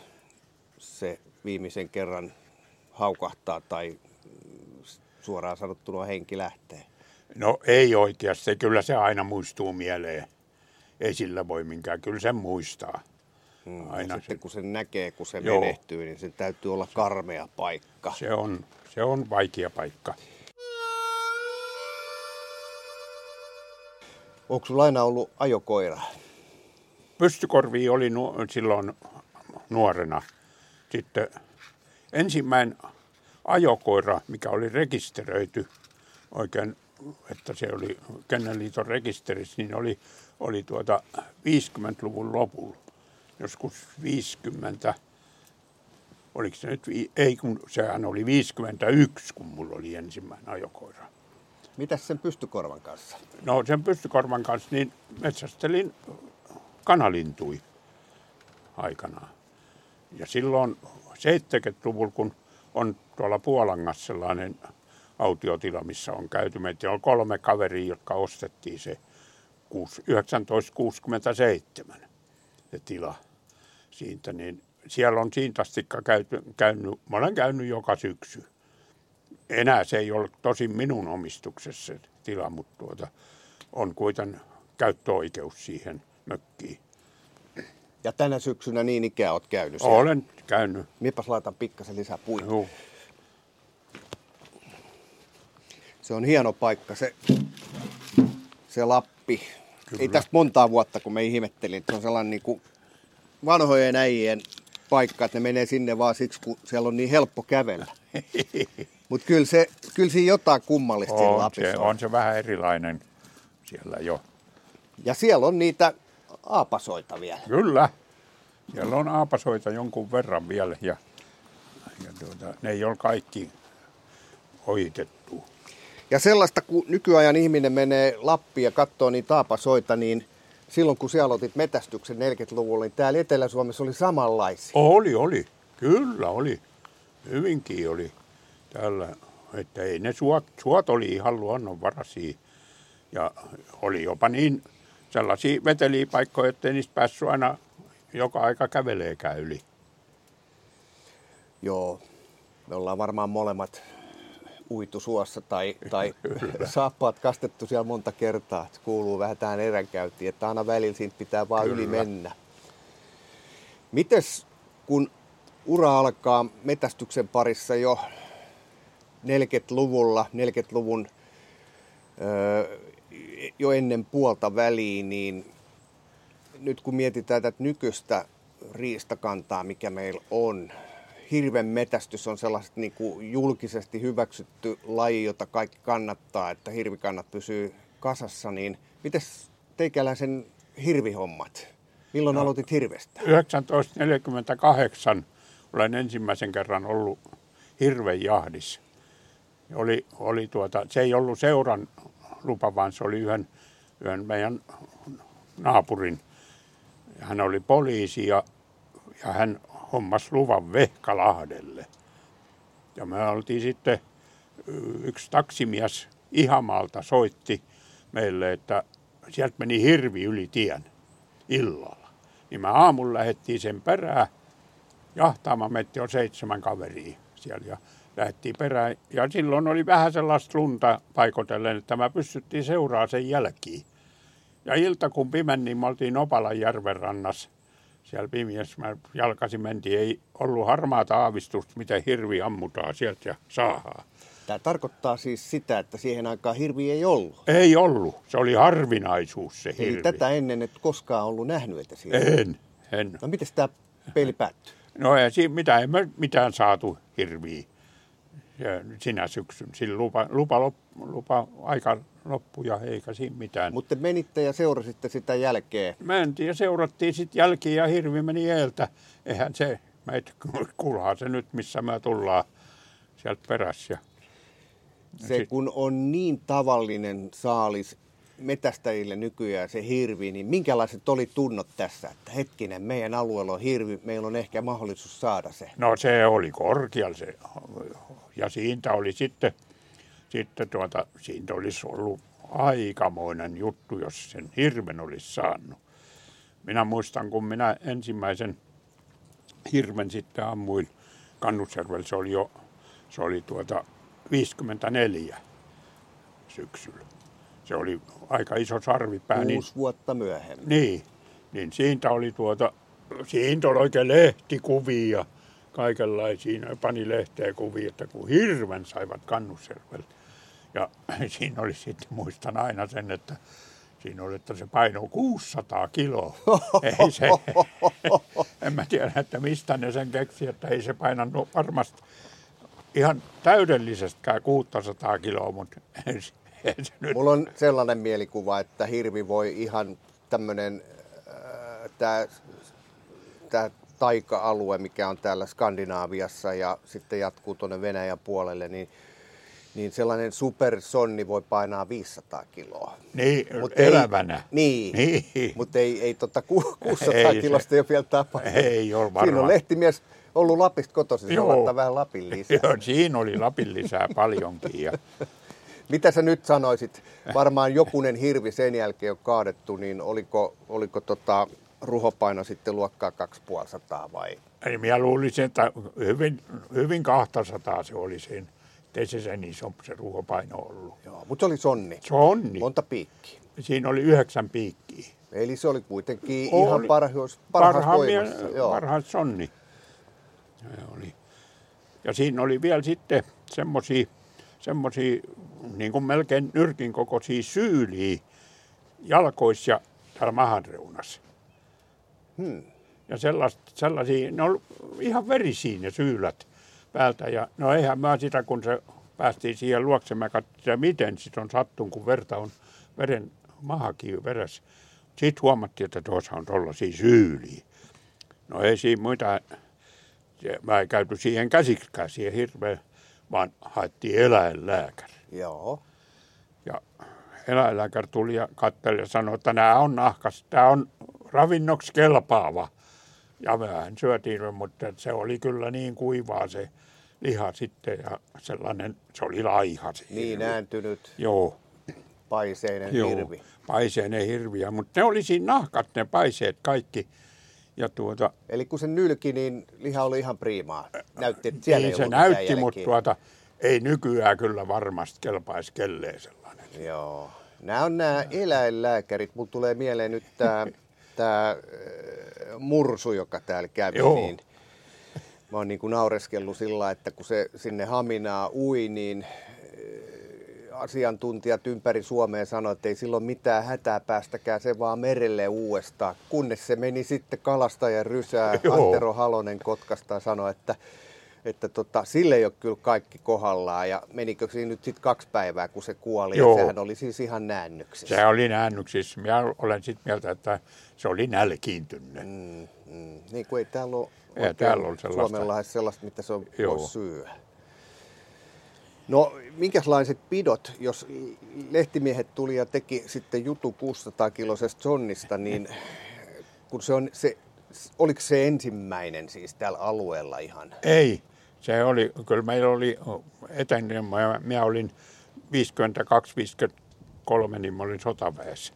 se viimeisen kerran haukahtaa tai suoraan sanottuna henki lähtee? No ei oikeasti. Kyllä se aina muistuu mieleen. Ei sillä voi minkään. Kyllä sen muistaa. Mm, aina sitten se... kun sen näkee, kun se Joo. menehtyy, niin sen täytyy olla karmea paikka. Se on, se on vaikea paikka. Onko sulla aina ollut ajokoira? Pystykorvia oli nu- silloin nuorena. Sitten ensimmäinen ajokoira, mikä oli rekisteröity oikein, että se oli Kennelliiton rekisterissä, niin oli, oli tuota viidenkymmenluvun lopulla. Joskus viisikymmentä, oliko se nyt, vi- ei kun sehän oli viisikymmentäyksi, kun mulla oli ensimmäinen ajokoira. Mitäs sen pystykorvan kanssa? No sen pystykorvan kanssa niin metsästelin... kanalintui aikanaan. Ja silloin seitsemänkymmentäluvulla, kun on tuolla Puolangassa sellainen autiotila, missä on käyty. Meitä on kolme kaveria, jotka ostettiin se tuhatyhdeksänsataakuusikymmentäseitsemän se tila siitä. Niin siellä on siitä asti käynyt, mä olen käynyt joka syksy. Enää se ei ole tosin minun omistuksessa se tila, mutta tuota, on kuitenkin käyttöoikeus siihen mökkiin. Ja tänä syksynä niin ikään olet käynyt siellä? Olen käynyt. Miepäs laitan pikkasen lisää puita. Joo. Se on hieno paikka, se, se Lappi. Kyllä. Ei tästä montaa vuotta, kun me ihmettelin. Se on sellainen niin kuin vanhojen äijien paikka, että ne menee sinne vaan siksi, kun siellä on niin helppo kävellä. Mutta kyllä, kyllä siinä jotain kummallista on, Lapissa se, on. On se vähän erilainen siellä jo. Ja siellä on niitä aapasoita vielä. Kyllä. Siellä on aapasoita jonkun verran vielä ja, ja tuota, ne ei ole kaikki ohitettu. Ja sellaista, kun nykyajan ihminen menee Lappiin ja katsoo niitä aapasoita, niin silloin kun siellä aloitit metästyksen neljäkymmentäluvulla, niin täällä Etelä-Suomessa oli samanlaisia. Oli, oli. Kyllä oli. Hyvinkin oli täällä. Että ei ne suot, suot oli ihan luonnonvaraisia ja oli jopa niin... sellaisia veteliä paikkoja, ettei niistä päässyt aina joka aika käveleekään yli. Joo, me ollaan varmaan molemmat uitu suossa tai, tai saappaat kastettu siellä monta kertaa. Se kuuluu vähän tähän eränkäyntiin, että aina välillä siitä pitää vaan Kyllä. yli mennä. Mites kun ura alkaa metästyksen parissa jo neljäkymmentäluvulla, neljäkymmentäluvun öö, jo ennen puolta väliin, niin nyt kun mietitään tätä nykyistä riistakantaa, mikä meillä on, hirven metästys on sellaiset niin kuin julkisesti hyväksytty laji, jota kaikki kannattaa, että hirvikannat pysyy kasassa, niin mites teikäläisen hirvihommat? Milloin no, aloitit hirvestä? yhdeksäntoista neljäkymmentäkahdeksan olen ensimmäisen kerran ollut hirvenjahdissa. Oli, oli tuota, se ei ollut seuran lupa, vaan se oli yhden, yhden meidän naapurin. Hän oli poliisi ja, ja hän hommasi luvan Vehkalahdelle. Ja me oltiin sitten, yksi taksimies Ihamaalta soitti meille, että sieltä meni hirvi yli tien illalla. Niin me aamulla lähdettiin sen perään jahtaamaan. Meitä on seitsemän kaveria siellä ja lähdettiin perään. Ja silloin oli vähän sellaista lunta paikotellen, että me pystyttiin seuraamaan sen jälkiin. Ja ilta kun pimeni, niin me oltiin Opalanjärven rannassa. Siellä pimiässä mä jalkasi mentiin. Ei ollut harmaata aavistusta, miten hirvi ammutaan sieltä ja saadaan. Tämä tarkoittaa siis sitä, että siihen aikaan hirvi ei ollut? Ei ollut. Se oli harvinaisuus se hirvi. Eli tätä ennen et koskaan ollut nähnyt, että siinä En, en. No miten tämä peli päättyi? No ei siinä mitään, ei mitään saatu hirviä sinä syksyn. Siinä lupa, lupa, lupa, lupa aika loppuja, eikä siinä mitään. Mutta menitte ja seurasitte sitä jälkeen? Mentiin ja seurattiin sitten jälkiä ja hirvi meni edeltä. Eihän se, meitä kuulhaa se nyt, missä me tullaan sieltä perässä. Se sit, kun on niin tavallinen saalis metästäjille nykyään se hirvi, niin minkälaiset oli tunnot tässä? Että hetkinen, meidän alueella on hirvi, meillä on ehkä mahdollisuus saada se. No se oli korkealla se, ja siitä oli sitten, sitten tuota, siitä olisi ollut aikamoinen juttu, jos sen hirven olisi saanut. Minä muistan, kun minä ensimmäisen hirven sitten ammuin Kannusjärvellä, se oli jo, se oli tuota viisikymmentäneljä syksyllä. Se oli aika iso sarvipää. Kuusi niin, vuotta myöhemmin. Niin, niin siitä oli tuota, siitä oli oikein lehtikuvia, kaikenlaisia, pani lehteä kuvia, että kun hirven saivat Kannusjärvellä. Ja siinä oli sitten, muistan aina sen, että siinä oli, että se painoi kuusisataa kiloa. Ei se, en mä tiedä, että mistä ne sen keksi, että ei se painanut varmasti ihan täydellisestäkään kuusisataa kiloa, mutta ensin. Mulla on sellainen mielikuva, että hirvi voi ihan tämmöinen äh, tää, tää taika-alue, mikä on täällä Skandinaaviassa ja sitten jatkuu tuonne Venäjän puolelle, niin, niin sellainen supersonni voi painaa viisisataa kiloa. Niin, mut elävänä. Ei, niin, niin. mutta ei, ei tota kuusisataa kilosta jo vielä tapahtunut. Ei ole varmaan. Siinä on lehtimies ollut Lapista kotoisin, ottaa vähän Lapin lisää. Joo, siinä oli Lapin lisää paljonkin ja mitä sä nyt sanoisit? Varmaan jokunen hirvi sen jälkeen on kaadettu, niin oliko, oliko tota ruhopaino sitten luokkaa kaksituhattaviisisataa vai? Eli minä luulisin, että hyvin, hyvin kaksisataa se oli sen. Ei se sen isompi se ruhopaino ollut. Joo, mutta se oli sonni. Sonni. Monta piikkiä? Siinä oli yhdeksän piikkiä. Eli se oli kuitenkin oli ihan parhaus, parhaus voimassa. Parhaus sonni. Ja, oli. Ja siinä oli vielä sitten semmoisia semmoisia niin kuin melkein nyrkin kokoisia syyliä jalkoissa ja täällä mahanreunassa. Hmm. Ja sellaisia, ne on ihan verisiä ne syylät päältä. Ja, no eihän mä sitä, kun se päästiin siihen luokse, mä katsoin, miten sit on sattunut, kun verta on veren mahakin veressä. Sitten huomattiin, että tuossa on tollaisia syyliä. No ei siinä muita, mä en käyty siihen käsiksikään, siihen hirveän, vaan haettiin eläinlääkäri. Joo. Ja eläinlääkäri tuli ja katseli ja sanoi, että nämä on nahkas, tämä on ravinnoksi kelpaava. Ja vähän syötiin, mutta se oli kyllä niin kuivaa se liha sitten ja sellainen, se oli laiha se hirvi. Niin ääntynyt. Joo. Paiseinen Joo. hirvi. Paiseinen hirvi, mutta ne oli siinä nahkat ne paiseet kaikki. Ja tuota, eli kun se nylki, niin liha oli ihan priimaa. Näytti, että siellä ei, ei se näytti, mutta tuota, ei nykyään kyllä varmasti kelpaisi kelleen sellainen. Joo. Nämä on nämä eläinlääkärit. Mulla tulee mieleen nyt tämä, tämä mursu, joka täällä kävi. Joo. Niin mä oon niin kuin naureskellut sillä, että kun se sinne Haminaa ui, niin asiantuntijat ympäri Suomea sanoivat, että ei silloin mitään hätää, päästäkää se vaan merelle uudestaan. Kunnes se meni sitten kalastajan rysää. Joo. Antero Halonen Kotkasta sanoi, että, että tota, sille ei ole kyllä kaikki kohdallaan. Ja menikö siinä nyt sitten kaksi päivää, kun se kuoli? Ja sehän oli siis ihan näännyksissä. Se oli näännyksissä. Minä olen sitten mieltä, että se oli nälkiintynyt. Mm, mm. Niin kuin ei täällä ole Suomenlahdessa sellaista, mitä se on voi syödä. No, minkälaiset pidot, jos lehtimiehet tuli ja teki sitten jutu kuusisataa kiloisesta sonnista, niin kun se on, se, oliko se ensimmäinen siis tällä alueella ihan? Ei, se oli, kyllä meillä oli etenkin, minä, minä olin viisikymmentäkaksi viisikymmentäkolme, niin mä olin sotaväessä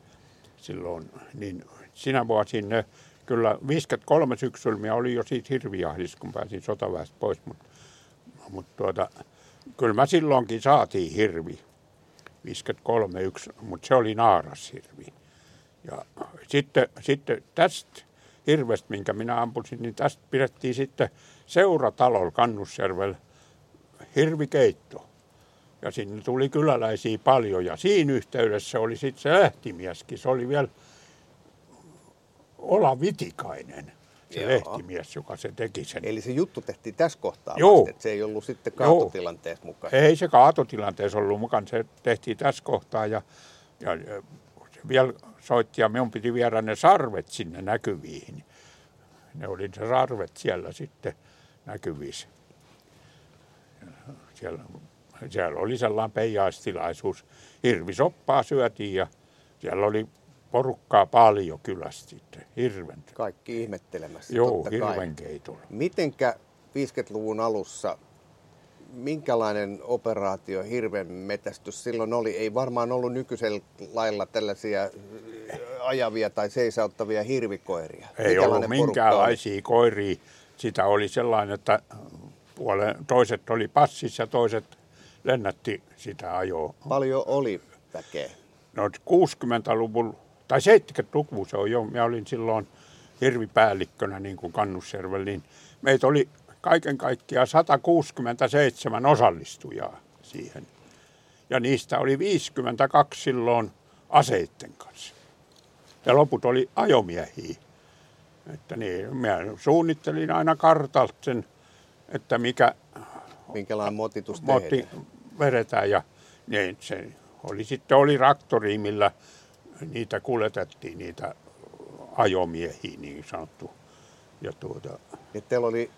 silloin, niin sinä vuosina kyllä viisikymmentäkolme syksyllä minä olin jo siitä hirvijahdissa, kun pääsin sotaväestä pois, mutta, mutta tuota... Kyllä mä silloinkin saatiin hirvi, viisikymmentäkolme yksi, mutta se oli naarashirvi. Ja sitten, sitten tästä hirvestä, minkä minä ampusin, niin tästä pidettiin sitten seuratalolla Kannusjärvellä hirvikeitto. Ja sinne tuli kyläläisiä paljon ja siinä yhteydessä oli sitten se lehtimieskin. Se oli vielä Ola Vitikainen. Se Joo. lehtimies, joka se teki sen. Eli se juttu tehtiin tässä kohtaa vasta, että se ei ollut sitten kaatotilanteessa Joo. mukaan. Ei se kaatotilanteessa ollut mukaan, se tehtiin tässä kohtaa ja, ja, ja se vielä soitti ja minun piti viedä ne sarvet sinne näkyviin. Ne oli se sarvet siellä sitten näkyvissä. Siellä, siellä oli sellainen peijaistilaisuus. Hirvisoppaa syötiin ja siellä oli porukkaa paljon kylästä sitten, hirven. Kaikki ihmettelemässä. Joo, hirvenkeitolla. Mitenkä viisikymmentäluvun alussa, minkälainen operaatio hirven metästys silloin oli? Ei varmaan ollut nykyisellä lailla tällaisia ajavia tai seisauttavia hirvikoiria. Ei ollut minkäänlaisia oli? koiria. Sitä oli sellainen, että toiset oli passissa ja toiset lennätti sitä ajoa. Paljon oli väkeä? No kuusikymmentäluvun... Tai seitsemänkymmentäluku se on jo, minä olin silloin hirvipäällikkönä niin kuin Kannusjärvellä, niin meitä oli kaiken kaikkiaan sata kuusikymmentäseitsemän osallistujaa siihen. Ja niistä oli viisikymmentäkaksi silloin aseitten kanssa. Ja loput oli ajomiehiä. Että niin, minä suunnittelin aina kartalta sen, että mikä minkälainen motitus moti vedetään. Ja niin, se oli sitten oli traktori, millä niitä kuljetettiin, niitä ajomiehiä niin sanottu. Ja tuota... ja teillä oli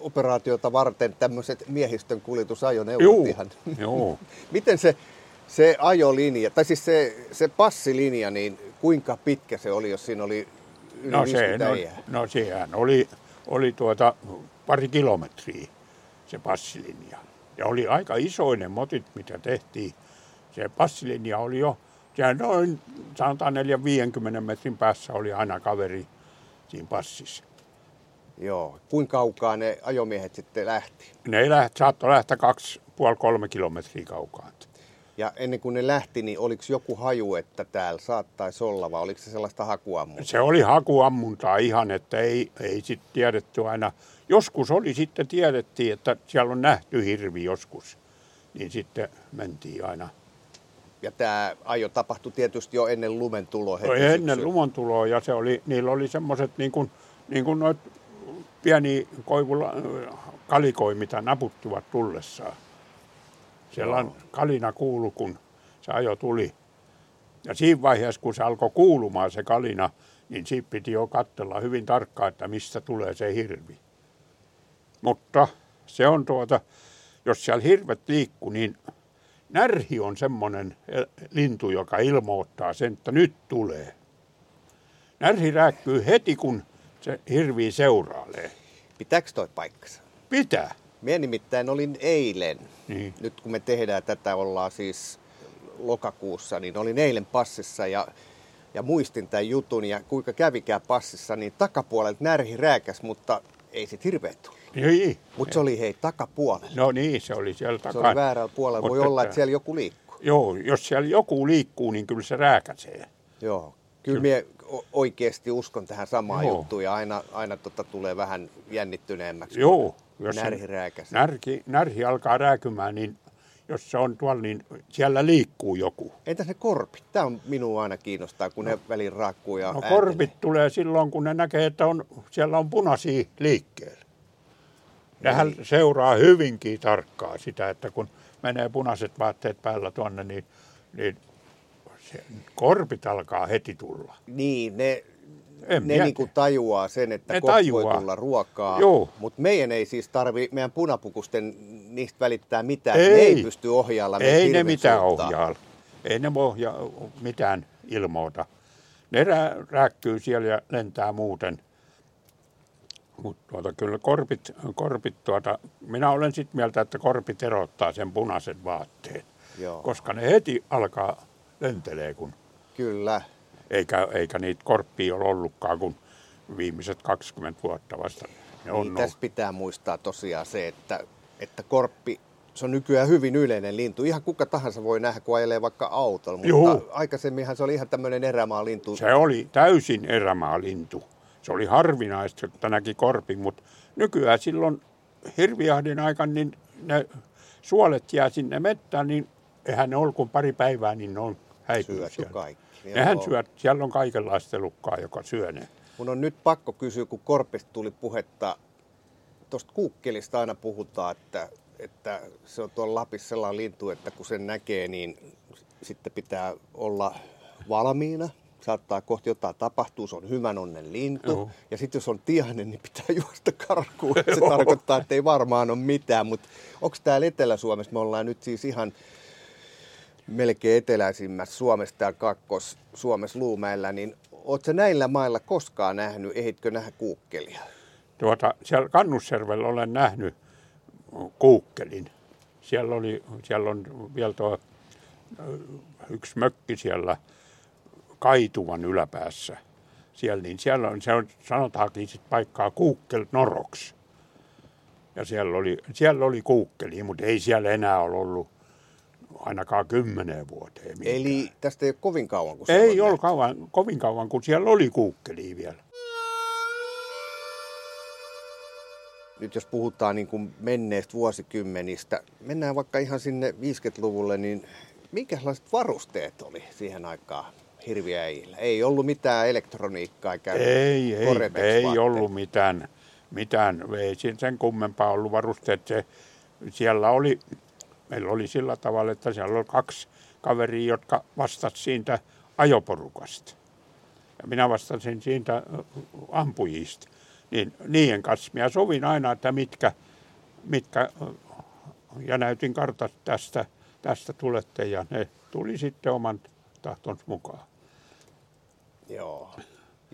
operaatiota varten tämmöiset miehistön kuljetusajoneuvot Juu, ihan. Joo. Miten se, se ajolinja, tai siis se, se passilinja, niin kuinka pitkä se oli, jos siinä oli yli no viisikymmentä se, no, no sehän oli, oli tuota pari kilometriä se passilinja. Ja oli aika isoinen motit, mitä tehtiin. Se passilinja oli jo ja noin sanotaan neljäkymmentä viisikymmentä metrin päässä oli aina kaveri siinä passissa. Joo. Kuinka kaukaa ne ajomiehet sitten lähti? Ne lähti, saattoi lähteä kaksi pilkku viisi kolme kilometriä kaukaa. Ja ennen kuin ne lähti, niin oliko joku haju, että täällä saattaisi olla, vai oliko se sellaista hakuammuntaa? Se oli hakuammuntaa ihan, että ei, ei sitten tiedetty aina. Joskus oli sitten tiedettiin, että siellä on nähty hirvi joskus, niin sitten mentiin aina. Ja tämä ajo tapahtui tietysti jo ennen lumen tuloa. No, ennen syksyllä. lumen tuloa ja se oli, niillä oli semmoiset niin kuin, niin kuin noit pieniä koivulla, kalikoi, mitä naputtivat tullessaan. Siellä no. kalina kuului, kun se ajo tuli. Ja siinä vaiheessa, kun se alkoi kuulumaan se kalina, niin siitä piti jo katsella hyvin tarkkaan, että mistä tulee se hirvi. Mutta se on tuota, jos siellä hirvet liikkuu, niin... Närhi on semmoinen lintu, joka ilmoittaa sen, että nyt tulee. Närhi rääkkyy heti, kun se hirvi seurailee. Pitääkö toi paikkansa? Pitää. Minä nimittäin olin eilen. Niin. Nyt kun me tehdään tätä, ollaan siis lokakuussa, niin olin eilen passissa ja, ja muistin tämän jutun. Ja kuinka kävikään passissa, niin takapuolelta närhi rääkäs, mutta ei sit hirveä tullut. Niin. Mutta se oli hei takapuolella. No niin, se oli siellä takana. Se oli väärällä puolella. Voi Mutta olla, että siellä joku liikkuu. Joo, jos siellä joku liikkuu, niin kyllä se rääkäsee. Joo, kyllä, kyllä. Minä oikeasti uskon tähän samaan Joo. juttuun ja aina, aina tota tulee vähän jännittyneemmäksi. Joo, jos närhi, närhi, närhi alkaa rääkymään, niin jos se on tuolla, niin siellä liikkuu joku. Entäs ne korpit? Tämä on minua aina kiinnostaa, kun no. ne väliin raakkuu ja No ääntelee. Korpit tulee silloin, kun ne näkee, että on, siellä on punaisia liikkeellä. Nehän seuraa hyvinkin tarkkaa sitä, että kun menee punaiset vaatteet päällä tuonne, niin, niin se, korpit alkaa heti tulla. Niin, ne, ne niinku tajuaa sen, että kohta voi tulla ruokaa, mutta meidän ei siis tarvi, meidän punapukusten niistä välittää mitään, ei. Ne ei pysty ohjailla. Ei ne mitään ohjailla, ei ne ohja, mitään ilmoita. Ne rää, rääkkyy siellä ja lentää muuten. Mutta tuota, kyllä korpit, korpit tuota, minä olen sitä mieltä, että korpit erottaa sen punaisen vaatteen, Joo. koska ne heti alkaa lentelee. Kun kyllä. Eikä, eikä niitä korppia ole ollutkaan kuin viimeiset kaksikymmentä vuotta vasta. Niin, tässä pitää muistaa tosiaan se, että, että korppi, se on nykyään hyvin yleinen lintu. Ihan kuka tahansa voi nähdä, kun ajelee vaikka autolla, mutta Juhu. aikaisemminhan se oli ihan tämmöinen erämaalintu. Se oli täysin erämaalintu. Se oli harvinaista, että näki korpin, mutta nykyään silloin hirviahdin aikana niin ne suolet jää sinne mettään, niin eihän ne ole kuin pari päivää, niin ne on häipynyt siellä. Nehän syö, siellä on kaikenlaista lukkaa, joka syö ne. Mun on nyt pakko kysyä, kun korpista tuli puhetta, tuosta kuukkelista aina puhutaan, että, että se on tuolla Lapissa sellainen lintu, että kun sen näkee, niin sitten pitää olla valmiina. Saattaa kohti jotain tapahtuu, se on hyvän onnen lintu. Joo. Ja sitten jos on tiainen, niin pitää juosta karkuun. Se Joo. tarkoittaa, että ei varmaan ole mitään. Mutta onko täällä Etelä-Suomessa? Me ollaan nyt siis ihan melkein eteläisimmässä Suomessa, täällä Kaakkois-Suomessa Luumäellä. Niin ootko sä näillä mailla koskaan nähnyt? Ehitkö nähdä kuukkelia? Tuota, siellä Kannusjärvellä olen nähnyt kuukkelin. Siellä, oli, siellä on vielä tuo yksi mökki siellä. Kaituvan yläpäässä. Siellä, niin siellä on, se on, sanotaankin sit paikkaa kuukkelnoroksi. Ja siellä oli, siellä oli kuukkeli, mutta ei siellä enää ole ollut ainakaan kymmeneen vuoteen. Minkään. Eli tästä ei ole kovin kauan kuin siellä Ei ole kauan, kovin kauan, kun siellä oli kuukkeli vielä. Nyt jos puhutaan niin kuin menneistä vuosikymmenistä, mennään vaikka ihan sinne viisikymmentäluvulle, niin minkälaiset varusteet oli siihen aikaan? Hirviäjillä. Ei ollut mitään elektroniikkaa eikä ei, ei, ei ollut mitään, mitään. Ei sen kummempaa ollut varusteet. Se, siellä oli, meillä oli sillä tavalla, että siellä oli kaksi kaveria, jotka vastasivat siitä ajoporukasta. Ja minä vastasin siitä ampujista. Niin, niiden kanssa minä sovin aina, että mitkä, mitkä ja näytin kartat tästä, tästä tulette ja ne tuli sitten oman tahtonsa mukaan. Joo.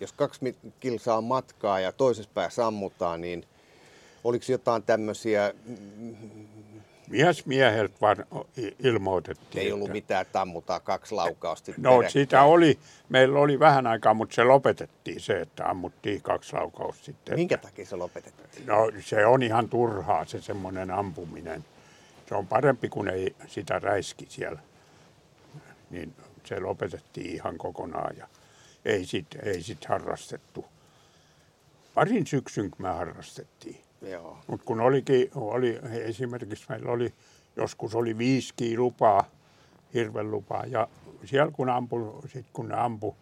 Jos kaksi kilsaa matkaa ja toisessa päässä ammutaan, niin oliko jotain tämmöisiä... Mies mieheltä vaan ilmoitettiin. Ei ollut mitään tammutaan kaksi laukausta. No peräkkäin. Sitä oli. Meillä oli vähän aikaa, mutta se lopetettiin se, että ammuttiin kaksi laukausta sitten. Minkä takia se lopetettiin? No se on ihan turhaa se semmoinen ampuminen. Se on parempi, kun ei sitä räiski siellä. Niin... Se lopetettiin ihan kokonaan ja ei sitten ei sit harrastettu. Parin syksyn mä harrastettiin. Mutta kun olikin, oli, esimerkiksi meillä oli, joskus oli viisikin lupaa, hirven lupaa. Ja siellä kun ampu, sit kun ne ampu,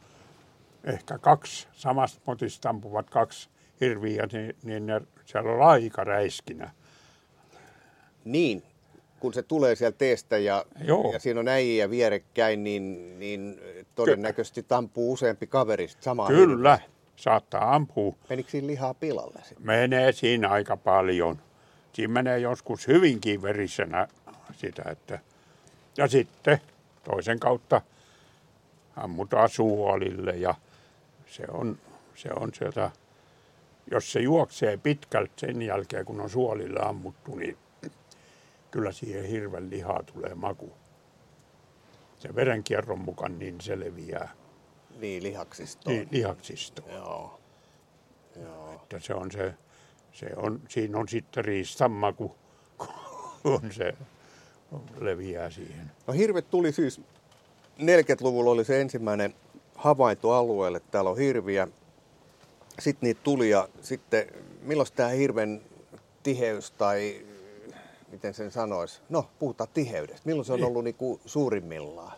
ehkä kaksi, samasta motista ampuvat kaksi hirviä, niin, niin ne, siellä on aika räiskinä. Niin. Kun se tulee sieltä teestä ja, ja siinä on äijä vierekkäin, niin, niin todennäköisesti tampuu useampi kaveri samaan. Kyllä, ilman. Saattaa ampua. Menikö siinä lihaa pilalle? Sitten? Menee siinä aika paljon. Siinä menee joskus hyvinkin verisenä sitä, että... Ja sitten toisen kautta ammutaan suolille ja se on, se on sieltä... Jos se juoksee pitkälti sen jälkeen, kun on suolille ammuttu, niin... Kyllä siihen hirven lihaa tulee maku. Se verenkierron mukaan niin se leviää. Niin lihaksistoon. Niin lihaksistoon. Joo. Joo. Että se on se, se on, siinä on sitten riistan maku, kun se leviää siihen. No hirvet tuli siis, neljäkymmentäluvulla oli se ensimmäinen havainto alueelle, että täällä on hirviä. Sitten niitä tuli ja sitten milloin tämä hirven tiheys tai miten sen sanoisi? No, puhutaan tiheydestä. Milloin se on ollut niin kuin suurimmillaan?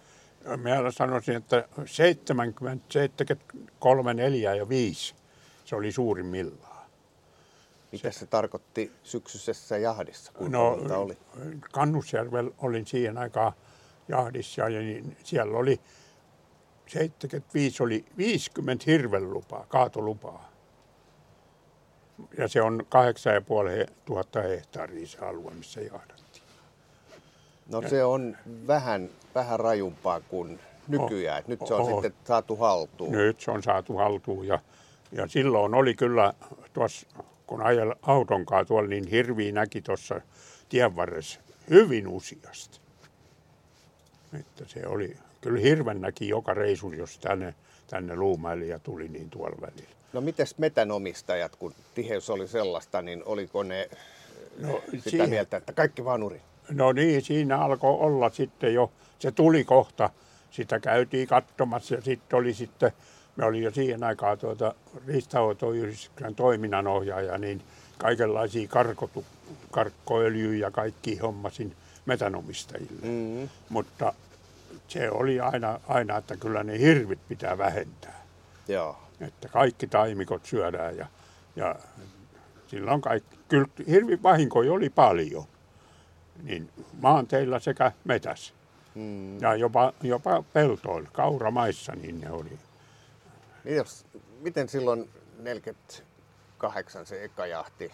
No, minä sanoisin, että seitsemänkymmentä, seitsemänkymmentäkolme, neljä ja viisi se oli suurimmillaan. Mitä se, se tarkoitti syksyisessä jahdissa, kun no, oli? Kannusjärvellä olin siihen aikaan jahdissa ja niin siellä oli seitsemänkymmentäviisi oli viisikymmentä hirvelupaa, kaatolupaa. Ja se on kahdeksan ja puoli tuhatta hehtaaria se alue, missä jahdattiin. No ja se on vähän, vähän rajumpaa kuin nykyään. Nyt se on oho. sitten saatu haltuun. Nyt se on saatu haltuun. Ja, ja silloin oli kyllä, tuossa, kun ajel autonkaan tuolla, niin hirviä näki tuossa tien varressa hyvin useasti. Että se oli, kyllä hirven näki joka reisu, jos tänne, tänne Luumäelle ja tuli niin tuolla välillä. No mites metsänomistajat, kun tiheys oli sellaista, niin oliko ne no, sitä siihen, mieltä, että kaikki vanuri? No niin, siinä alkoi olla sitten jo, se tuli kohta, sitä käytiin katsomassa ja sitten oli sitten, me oli jo siihen aikaan tuota riistanhoitoyhdistyksen toiminnanohjaaja, niin kaikenlaisia karkotu, karkkoöljyjä ja kaikki hommasin metsänomistajille. Mm-hmm. Mutta se oli aina, aina, että kyllä ne hirvit pitää vähentää. Joo. Että kaikki taimikot syödään ja, ja silloin kaikki, kyllä hirvivahinkoja oli paljon, niin maanteilla sekä metässä hmm. ja jopa, jopa peltoilla, kauramaissa niin ne oli. Jos, miten silloin neljäkymmentäkahdeksan se eka jahti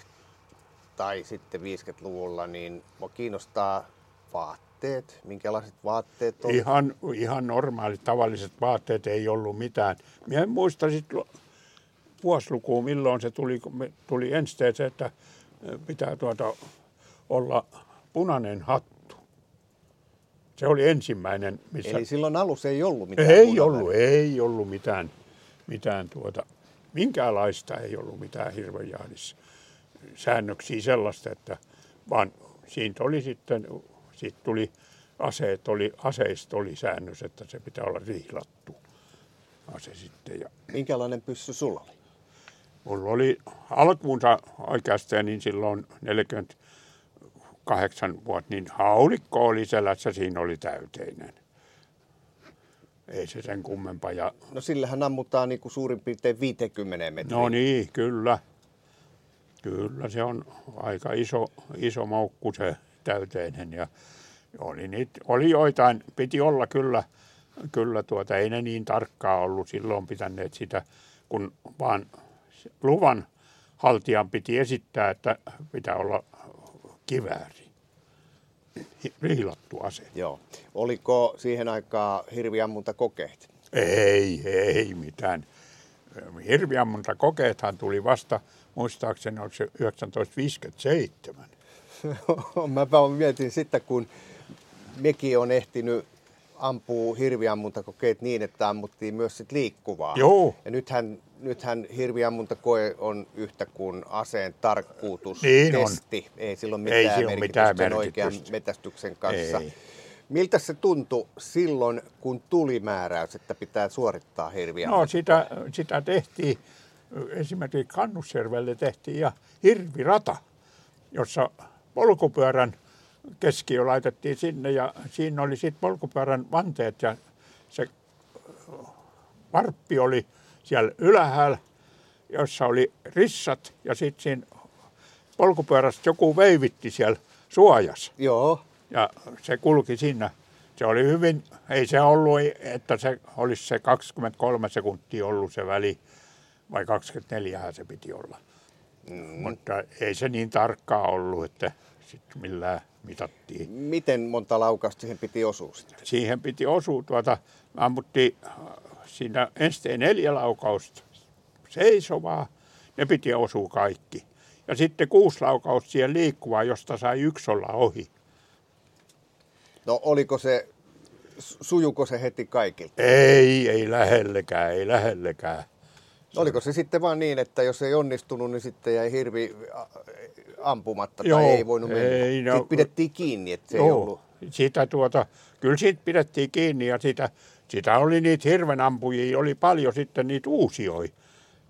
tai sitten viisikymmentäluvulla, niin kiinnostaa vaatteet, minkälaiset vaatteet oli? Ihan, ihan normaalit, tavalliset vaatteet ei ollut mitään. Minä en muista sitten vuosilukua, milloin se tuli, tuli ensin se, että pitää tuota olla punainen hattu. Se oli ensimmäinen. Missä... Eli silloin alussa ei ollut mitään ei punainen? Ollut, ei ollut mitään, mitään tuota, minkäänlaista ei ollut mitään hirvenjahdissa. Säännöksiä sellaista, että vaan siitä oli sitten... Sitten tuli aseet, oli, aseista oli säännös, että se pitää olla rihlattu ase sitten. Ja minkälainen pyssy sulla oli? Mulla oli alkuunsa oikeastaan niin silloin neljäkymmentäkahdeksan vuotta, niin haulikko oli selässä, siinä oli täyteinen. Ei se sen kummempaa. Ja... No sillähän ammutaan niin kuin suurin piirtein viisikymmentä metriä. No niin, kyllä. Kyllä se on aika iso, iso moukku se. Täyteinen ja oli, niitä, oli joitain, piti olla kyllä, kyllä tuota, ei ne niin tarkkaa ollut silloin pitäneet sitä, kun vaan luvan haltijan piti esittää, että pitää olla kivääri, riilattu ase. Joo. Oliko siihen aikaan hirviammuntakokeet? Ei, ei mitään. Hirviammuntakokeethan tuli vasta, muistaakseni oliko se yhdeksäntoista viisikymmentäseitsemän. Mäpä mietin sitten, kun mekin on ehtinyt ampua hirviammuntakokeet niin, että ammuttiin myös sit liikkuvaa. Joo. Ja nythän, nythän hirviammuntakoe on yhtä kuin aseen tarkkuutustesti. Niin ei sillä ole mitään, ei mitään merkitystä oikean metästyksen kanssa. Ei. Miltä se tuntui silloin, kun tuli määräys, että pitää suorittaa hirviammuntakoe? No sitä, sitä tehtiin, esimerkiksi Kannusjärvelle tehtiin ja hirvirata, jossa... Polkupyörän keskiö laitettiin sinne ja siinä oli sitten polkupyörän vanteet ja se varppi oli siellä ylhäällä, jossa oli rissat ja sitten siinä polkupyörästä joku veivitti siellä suojassa. Joo. Ja se kulki siinä. Se oli hyvin, ei se ollut, että se olisi se kaksikymmentäkolme sekuntia ollut se väli, vai kaksikymmentäneljähän se piti olla. Mm. Mutta ei se niin tarkkaa ollut, että sitten millään mitattiin. Miten monta laukasta siihen piti osua sitten? Siihen piti osua. Tuota, ammuttiin siinä ensin neljä laukausta seisovaa. Ne piti osua kaikki. Ja sitten kuusi laukausta siihen liikkuvaa, josta sai yksi olla ohi. No oliko se, sujuko se heti kaikilta? Ei, ei lähellekään, ei lähellekään. Oliko se sitten vaan niin, että jos ei onnistunut, niin sitten jäi hirvi ampumatta tai joo, ei voinut mennä? Ei, no, sitten pidettiin kiinni, että se joo, ei ollut. Sitä tuota, kyllä siitä pidettiin kiinni ja sitä, sitä oli niitä hirvenampujia, oli paljon sitten niitä uusioi.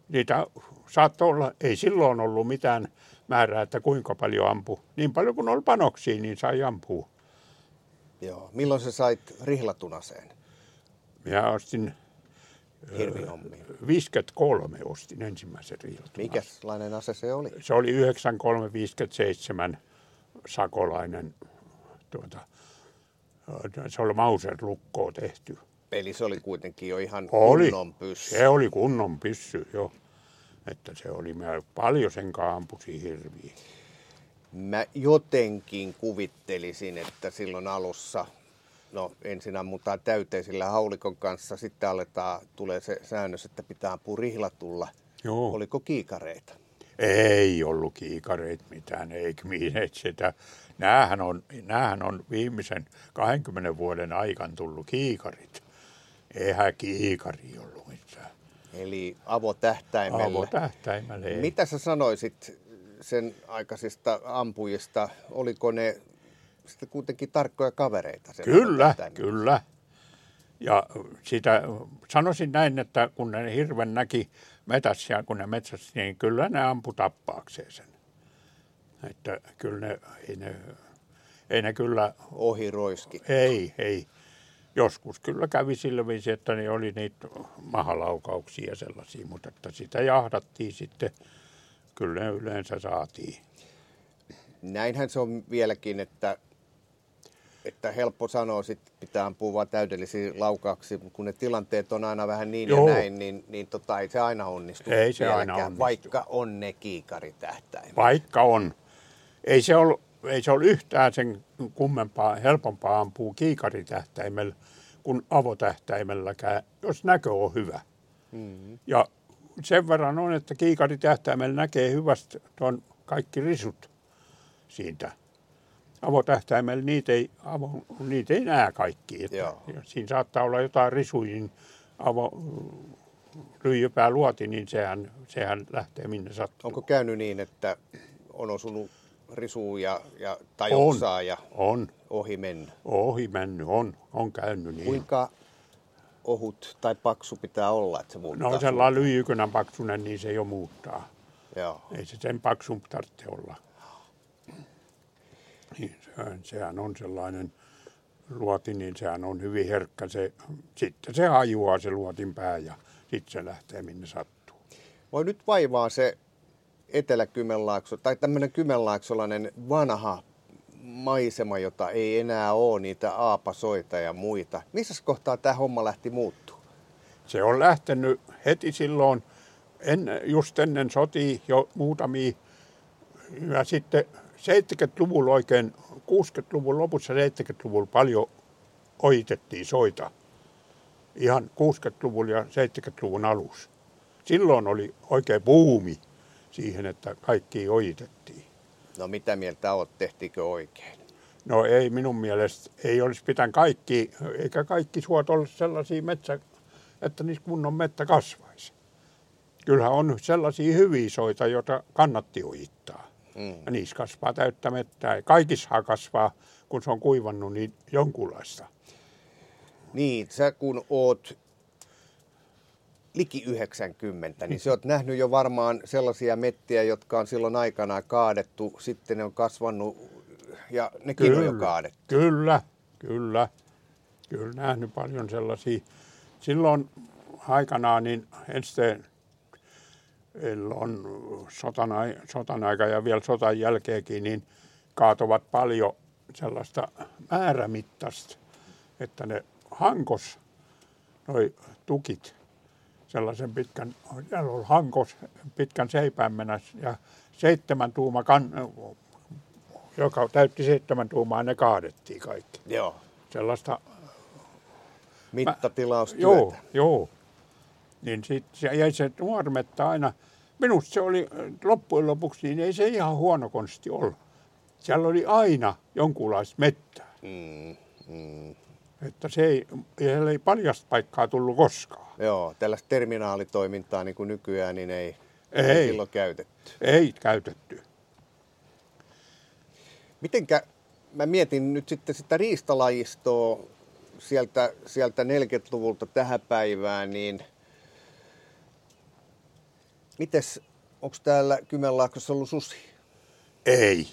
Niitä saattoi olla, ei silloin ollut mitään määrää, että kuinka paljon ampuu. Niin paljon kuin oli panoksia, niin sai ampua. Joo, milloin sä sait rihlatunaseen? Minä ostin hirvihommiin. viisikymmentäkolme ostin ensimmäisen rihlatunaseen. Mikäslainen ase se oli? Se oli yhdeksänkymmentäkolme viisikymmentäseitsemän sakolainen. Tuota, se oli Mauser-lukkoa tehty. Eli se oli kuitenkin jo ihan oli. Kunnon pyssy. Se oli kunnon pyssy, joo. Että se oli, mä paljon senkaan ampusin hirviä. Mä jotenkin kuvittelisin, että silloin alussa, no ensin ammutaan täyteisillä haulikon kanssa, sitten aletaan, tulee se säännös, että pitää ampua rihlatulla. Joo. Oliko kiikareita? Ei ollut kiikareita mitään, eikä miineet sitä. Nämähän on, nämähän on viimeisen kahdenkymmenen vuoden aikana tullut kiikarit. Eihän kiikari ollut mitään. Eli avotähtäimellä. Avotähtäimellä ei. Mitä sä sanoisit sen aikaisista ampujista? Oliko ne sitten kuitenkin tarkkoja kavereita? Kyllä, kyllä. Ja sitä sanoisin näin, että kun ne hirven näki metsässä ja kun ne metsässä, niin kyllä ne ampu tappaakseen sen. Että kyllä ne, ei ne, ei ne kyllä... Ohi roiski. Ei, ei. Joskus kyllä kävi sillä viisi, että ne oli niitä mahalaukauksia ja sellaisia, mutta että sitä jahdattiin sitten. Kyllä ne yleensä saatiin. Näinhän se on vieläkin, että, että helppo sanoa, sit pitää ampua vaan täydellisiä laukauksi, kun ne tilanteet on aina vähän niin joo, ja näin, niin, niin tota, ei se aina onnistu. Ei se aina onnistu. Vaikka on ne kiikaritähtäimet. Vaikka on. Ei se ollut... Ei se ole yhtään sen kummempaa, helpompaa ampua kiikaritähtäimellä kuin avotähtäimelläkään, jos näkö on hyvä. Mm-hmm. Ja sen verran on, että kiikaritähtäimellä näkee hyvästi tuon kaikki risut siitä. Avotähtäimellä niitä ei, avo, niitä ei näe kaikki. Että siinä saattaa olla jotain risuja, niin lyijypää luoti, niin sehän, sehän lähtee minne sattuu. Onko käynyt niin, että on osunut... risuu ja, ja tajoksaa ja on. Ohi mennyt. Ohi mennyt, on, on käynyt niin. Kuinka ohut tai paksu pitää olla, että se muuttaa? No sellainen lyijykynän paksunen, niin se jo muuttaa. Joo. Ei se sen paksun tarvitse olla. Niin, sehän on sellainen luoti, niin sehän on hyvin herkkä. Se, sitten se hajuaa se luotin pää ja sitten se lähtee minne sattuu. Voi nyt vaivaa se... Etelä-Kymenlaakso, tai tämmöinen kymenlaaksolainen vanha maisema, jota ei enää ole, niitä aapasoita ja muita. Missä kohtaa tämä homma lähti muuttuu? Se on lähtenyt heti silloin, en, just ennen sotia jo muutamia, ja sitten seitsemänkymmentäluvulla oikein, kuusikymmentäluvun lopussa seitsemänkymmentäluvulla paljon ojitettiin soita. Ihan kuusikymmentäluvulla ja seitsemänkymmentäluvun alussa. Silloin oli oikein buumi siihen, että kaikki ojitettiin. No mitä mieltä olet, tehtiinkö oikein? No ei minun mielestä, ei olisi pitänyt kaikki, eikä kaikki suot ole sellaisia metsä, että niissä kunnon mettä kasvaisi. Kyllähän on sellaisia hyviä soita, joita kannatti ojittaa. Mm. Ja niissä kasvaa täyttä mettää. Kaikissa kasvaa, kun se on kuivannut, niin jonkunlaista. Niin, sä kun oot... liki yhdeksänkymmentä, niin sä oot nähnyt jo varmaan sellaisia mettiä, jotka on silloin aikanaan kaadettu, sitten ne on kasvanut ja nekin on jo kaadettu. Kyllä, kyllä. Kyllä nähnyt paljon sellaisia. Silloin aikanaan, niin ensin on sotan, sotan aika ja vielä sotan jälkeenkin, niin kaatovat paljon sellaista määrämittaista, että ne hankos noi tukit. Sellaisen pitkän, hankos, pitkän seipään mennässä ja seitsemän tuuma, joka täytti seitsemän tuumaa, ne kaadettiin kaikki. Joo. Sellaista... mittatilaustyötä. Mä, joo, joo. Niin sitten jäi se nuormetta aina. Minusta se oli loppujen lopuksi, niin ei se ihan huono konsti ollut. Siellä oli aina jonkunlaista mettää. Mm, mm. että se ei, ei paljasta paikkaa tullut koskaan. Joo, tällaista terminaalitoimintaa niin kuin nykyään niin ei, ei, ei silloin käytetty. Ei käytetty. Mitenkä, mä mietin nyt sitten sitä riistalajistoa sieltä, sieltä neljäkymmentäluvulta tähän päivään, niin mites, onko täällä Kymenlaaksossa ollut susi? Ei,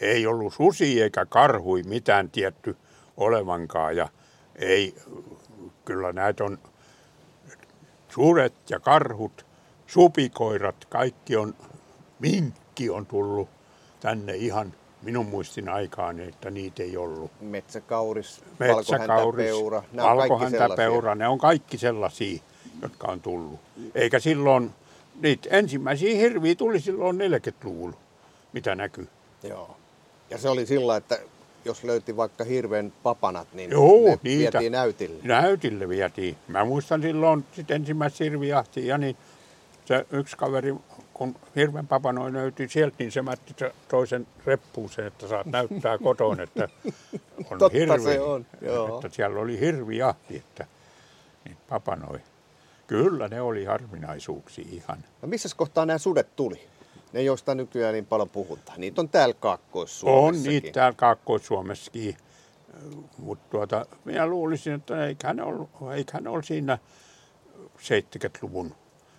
ei ollut susi eikä karhui mitään tietty olevankaan ja ei, kyllä näitä on sudet ja karhut, supikoirat, kaikki on, minkki on tullut tänne ihan minun muistin aikaan, että niitä ei ollut. Metsäkauris, valkohäntäpeura, valkohäntäpeura, ne on kaikki sellaisia, jotka on tullut. Eikä silloin, niitä ensimmäisiä hirviä tuli silloin neljäkymmentäluvulla, mitä näkyy. Joo, ja se oli sillä, että jos löyti vaikka hirven papanat, niin joo, ne vietiin näytille. Näytille vietiin. Mä muistan silloin sit ensimmäiset hirvijahtia, ja niin se yksi kaveri, kun hirven papanoi löytyi sieltä, niin se mätti toisen reppuuseen, että saat näyttää kotoon, että on totta hirvi. Se on. Joo. Että siellä oli hirvijahti, että niin papanoi. Kyllä ne oli harvinaisuuksia ihan. No missäs kohtaa nämä sudet tuli? Ne, joista nykyään niin paljon puhutaan. Niitä on täällä Kaakkois-Suomessakin. On niitä täällä Kaakkois-Suomessakin. Mutta tuota, minä luulisin, että eiköhän ne ollut, eiköhän ollut siinä seitsemänkymmentäluvun,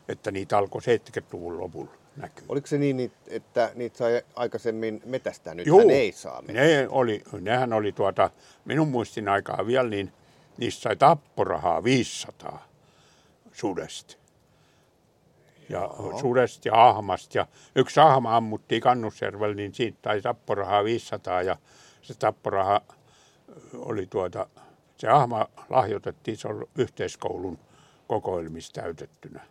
että niitä alkoi seitsemänkymmentäluvun lopulla näkyy. Oliko se niin, että niitä sai aikaisemmin metästä? Nythän joo, ei saa metästä. Ne oli, nehän oli tuota, minun muistin aikaa vielä, niin niistä sai tapporahaa viisisataa sudesta. Ja sudesta ja ahmasta. Ja yksi ahma ammuttiin Kannusjärvellä, niin siitä tai tapporahaa viisisataa. Ja se tapporaha oli tuota, se ahma lahjoitettiin, se oli yhteiskoulun kokoelmissa täytettynä.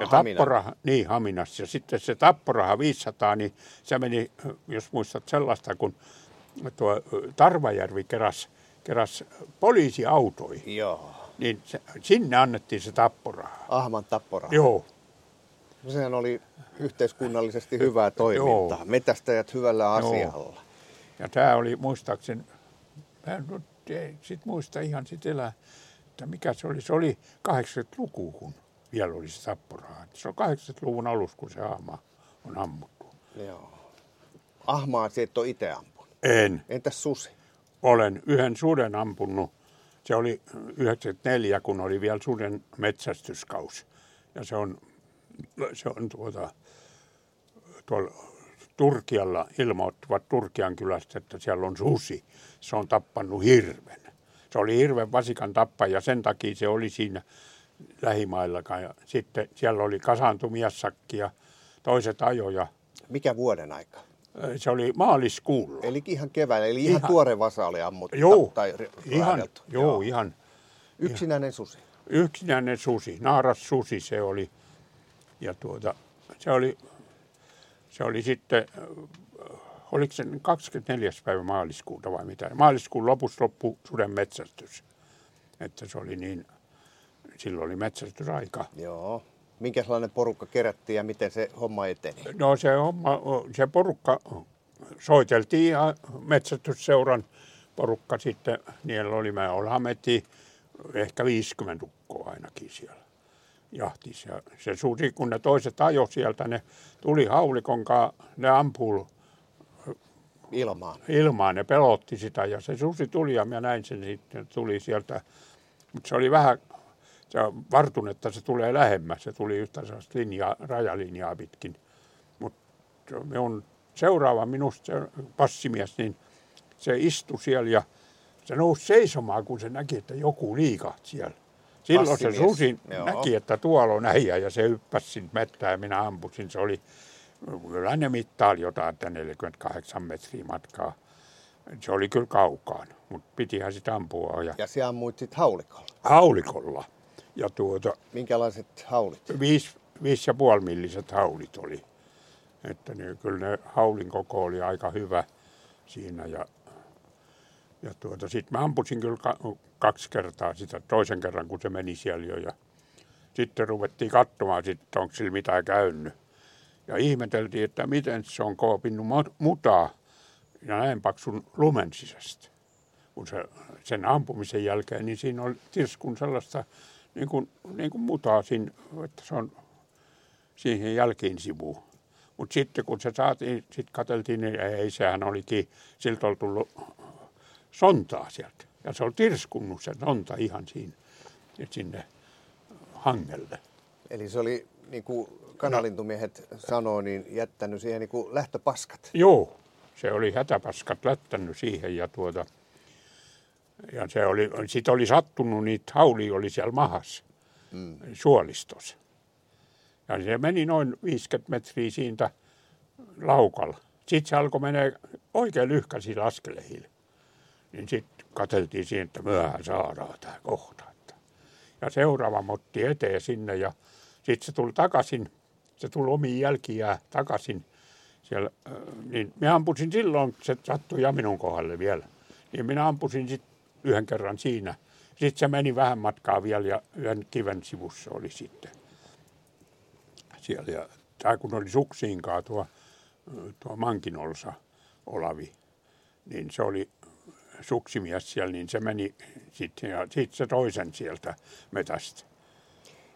Ja tapporaha, niin Haminassa. Ja sitten se tapporaha viisisataa, niin se meni, jos muistat sellaista, kun tuo Tarvajärvi keräsi keräs poliisiautoihin. Joo. Niin se, sinne annettiin se tapporaha. Ahman tapporaha. Joo. Sehän oli yhteiskunnallisesti hyvää toimintaa. Joo. Metästäjät hyvällä asialla. Joo. Ja tämä oli muistaakseni, mä en sit muista ihan sit elää, että mikä se oli. Se oli kahdeksankymmentäluku, kun vielä oli se tapporaha. Se on kahdeksankymmentäluvun alus, kun se ahma on ammuttu. Joo. Ahmaa se et ole itse ampunut? En. Entäs susi? Olen yhden suden ampunut. Se oli yhdeksänkymmentäneljä, kun oli vielä suden metsästyskausi. Ja se on... Se on tuota, tuolla Turkialla, ilmoittivat Turkian kylästä, että siellä on susi. Se on tappanut hirven. Se oli hirven vasikan tappaja ja sen takia se oli siinä lähimaillakaan. Ja sitten siellä oli kasaantumiassakin ja toiset ajoja. Mikä vuoden aika? Se oli maaliskuulla. Eli ihan keväällä, eli ihan, ihan tuore vasa oli ammuttu joo, tai ihan, joo, joo, ihan. Yksinäinen susi? Yksinäinen susi, naaras susi se oli. Ja tuota, se oli, se oli sitten, oliko se kaksikymmentäneljäs päivä maaliskuuta vai mitä? Maaliskuun lopussa loppui suden metsästys. Että se oli niin, silloin oli metsästysaika. Joo. Minkälainen porukka kerättiin ja miten se homma eteni? No se homma, se porukka soiteltiin ja metsästysseuran porukka sitten, niillä oli, mä olhametin ehkä viisikymmentä ukkoa ainakin siellä. Jahtis. Ja se susi, kun ne toiset ajo sieltä, ne tuli haulikonkaan, ne ampui ilmaan. ilmaan, ne pelotti sitä ja se susi tuli ja minä näin sen sitten, tuli sieltä, mutta se oli vähän, se vartun, että se tulee lähemmäs, se tuli yhtä sellaista linjaa, rajalinjaa pitkin, mutta minun seuraava minusta passimies, niin se istui siellä ja se nousi seisomaan, kun se näki, että joku liikahti siellä. Silloin Passimies. Se susi joo. näki, että tuolla on äijä ja se hyppäsi sinne mettään ja minä ampusin. Se oli, kyllä ne mittaali jotain, että neljäkymmentäkahdeksan metriä matkaa. Se oli kyllä kaukaan, mutta pitihän sitä ampua. Ja, ja se ammuit sitten haulikolla? Haulikolla. Ja tuota, minkälaiset haulit? Viisi, viisi ja puoli milliset haulit oli. Että ne, kyllä ne haulin koko oli aika hyvä siinä ja... Ja tuota, sitten mä ampusin kyllä kaksi kertaa sitä, toisen kerran kun se meni siellä jo ja sitten ruvettiin katsomaan, että onko sillä mitään käynyt. Ja ihmeteltiin, että miten se on koopinnut mutaa ja näin paksun lumen sisästä. kun se, sen ampumisen jälkeen, niin siinä oli tirskun sellaista niin kuin, niin kuin mutaa siinä, että se on siihen jälkeen sivuun. Mutta sitten kun se saatiin, sitten katseltiin, niin ei, sehän olikin, siltä oli tullut sontaa sieltä. Ja se oli tirskunnut se sonta ihan siinä, sinne hangelle. Eli se oli, niin kuin kanalintumiehet no. sanoi, niin jättänyt siihen niin kuin lähtöpaskat. Joo, se oli hätäpaskat lättänyt siihen ja tuota... Ja se oli, sit oli sattunut, niitä haulia oli siellä mahassa, mm. suolistossa. Ja se meni noin viisikymmentä metriä siitä laukalla. Sitten se alkoi mennä oikein lyhkäisillä askelehille. Niin sitten katseltiin siihen, että myöhään saadaan tämä kohta. Ja seuraava motti eteen sinne ja sitten se tuli takaisin, se tuli omiin jälkiään takaisin. Siellä, niin minä ampusin silloin, se sattui ja minun kohdalle vielä. Niin minä ampusin sitten yhden kerran siinä. Sitten se meni vähän matkaa vielä ja yhden kiven sivussa oli sitten siellä. Ja tämä kun oli suksiinkaan tuo, tuo mankinolsa Olavi, niin se oli suksimies siellä, niin se meni sitten ja sitten se toisen sieltä metästä.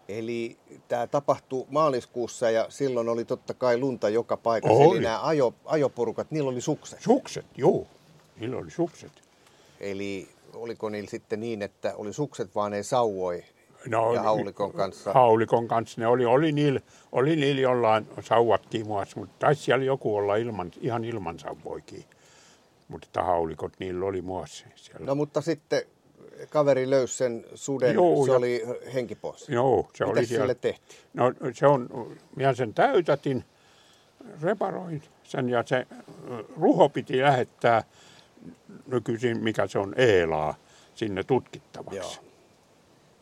Eli tämä tapahtui maaliskuussa ja silloin oli totta kai lunta joka paikassa. Oli. Eli nämä ajo, ajoporukat, niillä oli sukset. Sukset, joo. Niillä oli sukset. Eli oliko niillä sitten niin, että oli sukset vaan ei sauvoi no, ja haulikon kanssa? Haulikon kanssa ne oli. Oli niillä, oli niillä jollain sauvatkin muassa, mutta taisi siellä joku olla ilman, ihan ilman sauvoikin. Mutta haulikot niillä oli muassa siellä. No mutta sitten kaveri löysi sen suden, joo, se ja, oli henki pois. Joo, se Mitäs oli siellä. Sille tehtiin? No se on, minä sen täytätin, reparoin sen ja se ruho piti lähettää. Nykyisin, mikä se on, Eelaa, sinne tutkittavaksi. Joo.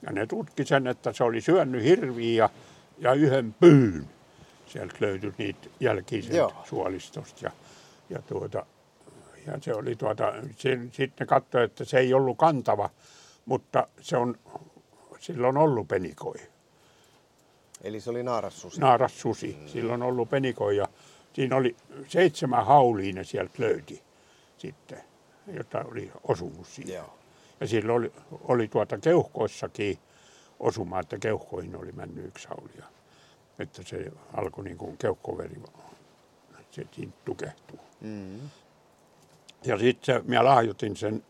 Ja ne tutki sen, että se oli syönyt hirviä ja, ja yhden pyyn. Sieltä löytyi niitä jälkiä sieltä suolistosta. Ja, ja, tuota, ja se oli tuota, sitten katsoi, että se ei ollut kantava, mutta se on silloin ollut penikoi. Eli se oli naarassusi? Naarassusi. Mm. Silloin ollut penikoi ja siinä oli seitsemän haulia ne sieltä löyti. Sitten, jota oli osunut siihen. Joo. Ja siellä oli, oli tuota keuhkoissakin osuma, että keuhkoihin oli mennyt yksi haulia. Että se alkoi niin kuin keuhkoveri, se siinä tukehtuu. Mm. Ja sitten minä lahjoitin sen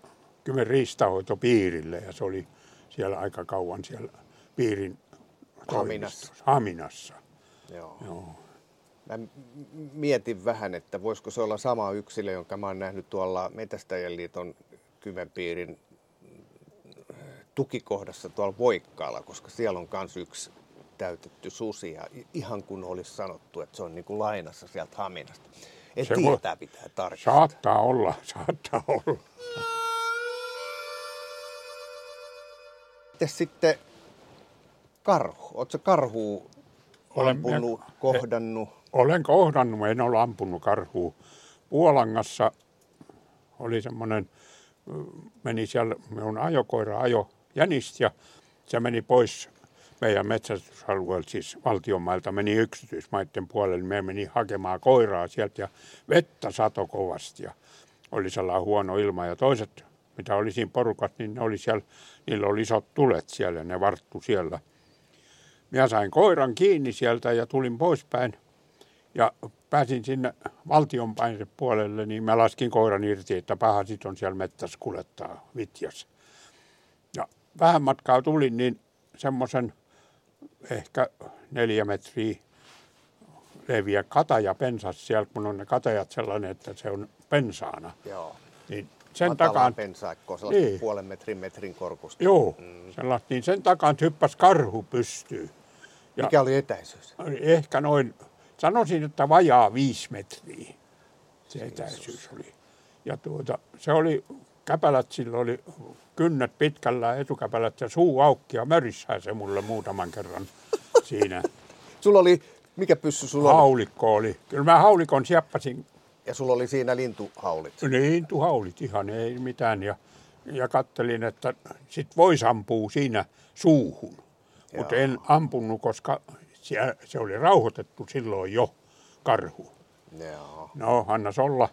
Kymen riistahoitopiirille ja se oli siellä aika kauan siellä piirin Haminassa. Haminassa. Joo. Joo. Mä mietin vähän, että voisiko se olla sama yksilö, jonka mä oon nähnyt tuolla Metästäjäliiton Kymenpiirin tukikohdassa tuolla Voikkaalla, koska siellä on myös yksi täytetty susi. Ja ihan kun olisi sanottu, että se on niin kuin lainassa sieltä Haminasta. En se tietää, voi... pitää tarkistaa. Saattaa olla, saattaa olla. Mites sitten karhu? Ootko karhua ampunut, minä... kohdannut? Olen kohdannut, en ole ampunut karhua. Puolangassa oli semmoinen, meni siellä, minun ajokoira ajo jänistä ja se meni pois meidän metsästysalueelta, siis valtionmailta, meni yksityismaiden puolelle. Me meni hakemaan koiraa sieltä ja vettä sato kovasti ja oli sellainen huono ilma. Ja toiset, mitä oli siinä porukat, niin ne oli siellä, niillä oli isot tulet siellä ja ne varttu siellä. Minä sain koiran kiinni sieltä ja tulin poispäin ja pääsin sinne valtionpäin puolelle, niin mä laskin koiran irti, että paha sit on siellä mettässä kulettaa vitjas. Ja vähän matkaa tulin, niin semmoisen ehkä neljä metriä leviä kataja pensas siellä, kun on ne katajat sellainen, että se on pensaana. Joo. Niin sen takaan pensaikko, sellaista niin. puolen metrin metrin korkusta. Joo, mm. sellaista, niin sen takaan hyppäsi karhu pystyyn. Ja mikä oli etäisyys? Ehkä noin, sanoisin, että vajaa viisi metriä se etäisyys oli. Ja tuota, se oli, käpälät sillä oli, kynnet pitkällä etukäpälät ja suu aukki ja mörissään se mulle muutaman kerran siinä. Sulla oli, mikä pyssy sulla oli? Haulikko oli. Kyllä mä haulikon sieppasin. Ja sulla oli siinä lintuhaulit? Lintuhaulit ihan, ei mitään. Ja, ja kattelin, että sit voisi ampua siinä suuhun. Mutta en ampunut, koska se, se oli rauhoitettu silloin jo, karhu. Joo. No, annas olla.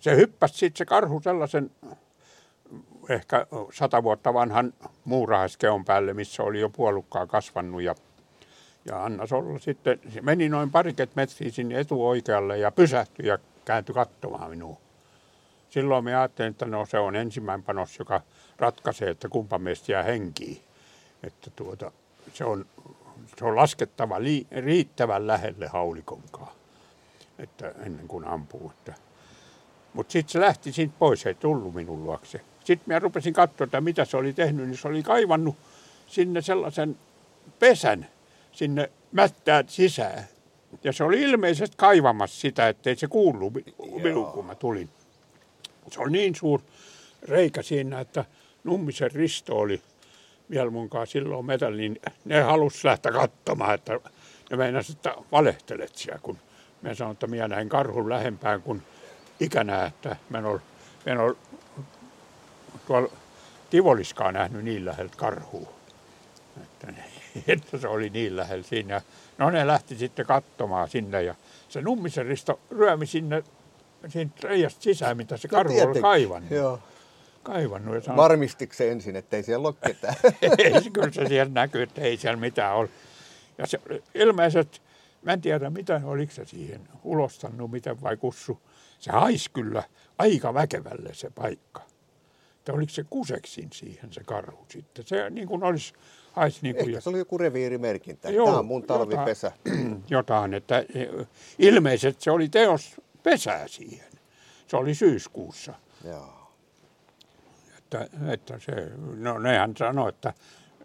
Se hyppäsi sitten se karhu sellaisen ehkä sata vuotta vanhan muurahaiskeon päälle, missä oli jo puolukkaa kasvanut. Ja, ja Anna Solu sitten meni noin pariket metriä sinne etuoikealle ja pysähtyi ja kääntyi katsomaan minua. Silloin me ajattelin, että no, se on ensimmäinen panos, joka ratkaisee, että kumpa meistä jää henkiin. Että tuota, se, on, se on laskettava li, riittävän lähelle haulikonkaan, että ennen kuin ampuu. Mutta sitten se lähti siitä pois, ei tullut minun luokse. Sitten minä rupesin katsoa, että mitä se oli tehnyt, niin se oli kaivannut sinne sellaisen pesän sinne mättään sisään. Ja se oli ilmeisesti kaivamassa sitä, ettei se kuulu minun, kun mä tulin. Se oli niin suuri reikä siinä, että Nummisen Risto oli vielä munkaan silloin metällä, niin ne halusi lähteä katsomaan, että ne meinasivat, että valehtelet siellä, kun minä sanoin, että minä näin karhun lähempään kuin ikänä, että minä en ole, en ole tuolla Tivoliskaan nähnyt niin läheltä karhua, että, että se oli niin lähellä siinä. No ne lähti sitten katsomaan sinne ja se Nummisen Risto ryömi sinne siitä reiästä sisään, mitä se karhu no, oli kaivannut. Joo. kaivannut ja sanoi, varmistiko se ensin, ettei siellä ole ketään? Ei, kyllä se siellä näkyy, että ei siellä mitään ole. Ja se ilmeisesti, mä en tiedä mitä, oliko se siihen ulostanut, miten vai kussu. Se haisi kyllä aika väkevälle se paikka. Että oliko se kuseksin siihen se karhu sitten. Se niin kuin olisi haisi niin kuin... Ehkä se oli joku reviirimerkintä. Joo, tämä on mun talvipesä. Jotain, jotain että ilmeisesti se oli teos... pesää siihen. Se oli syyskuussa. Joo. Että, että se, no nehän sanoi, että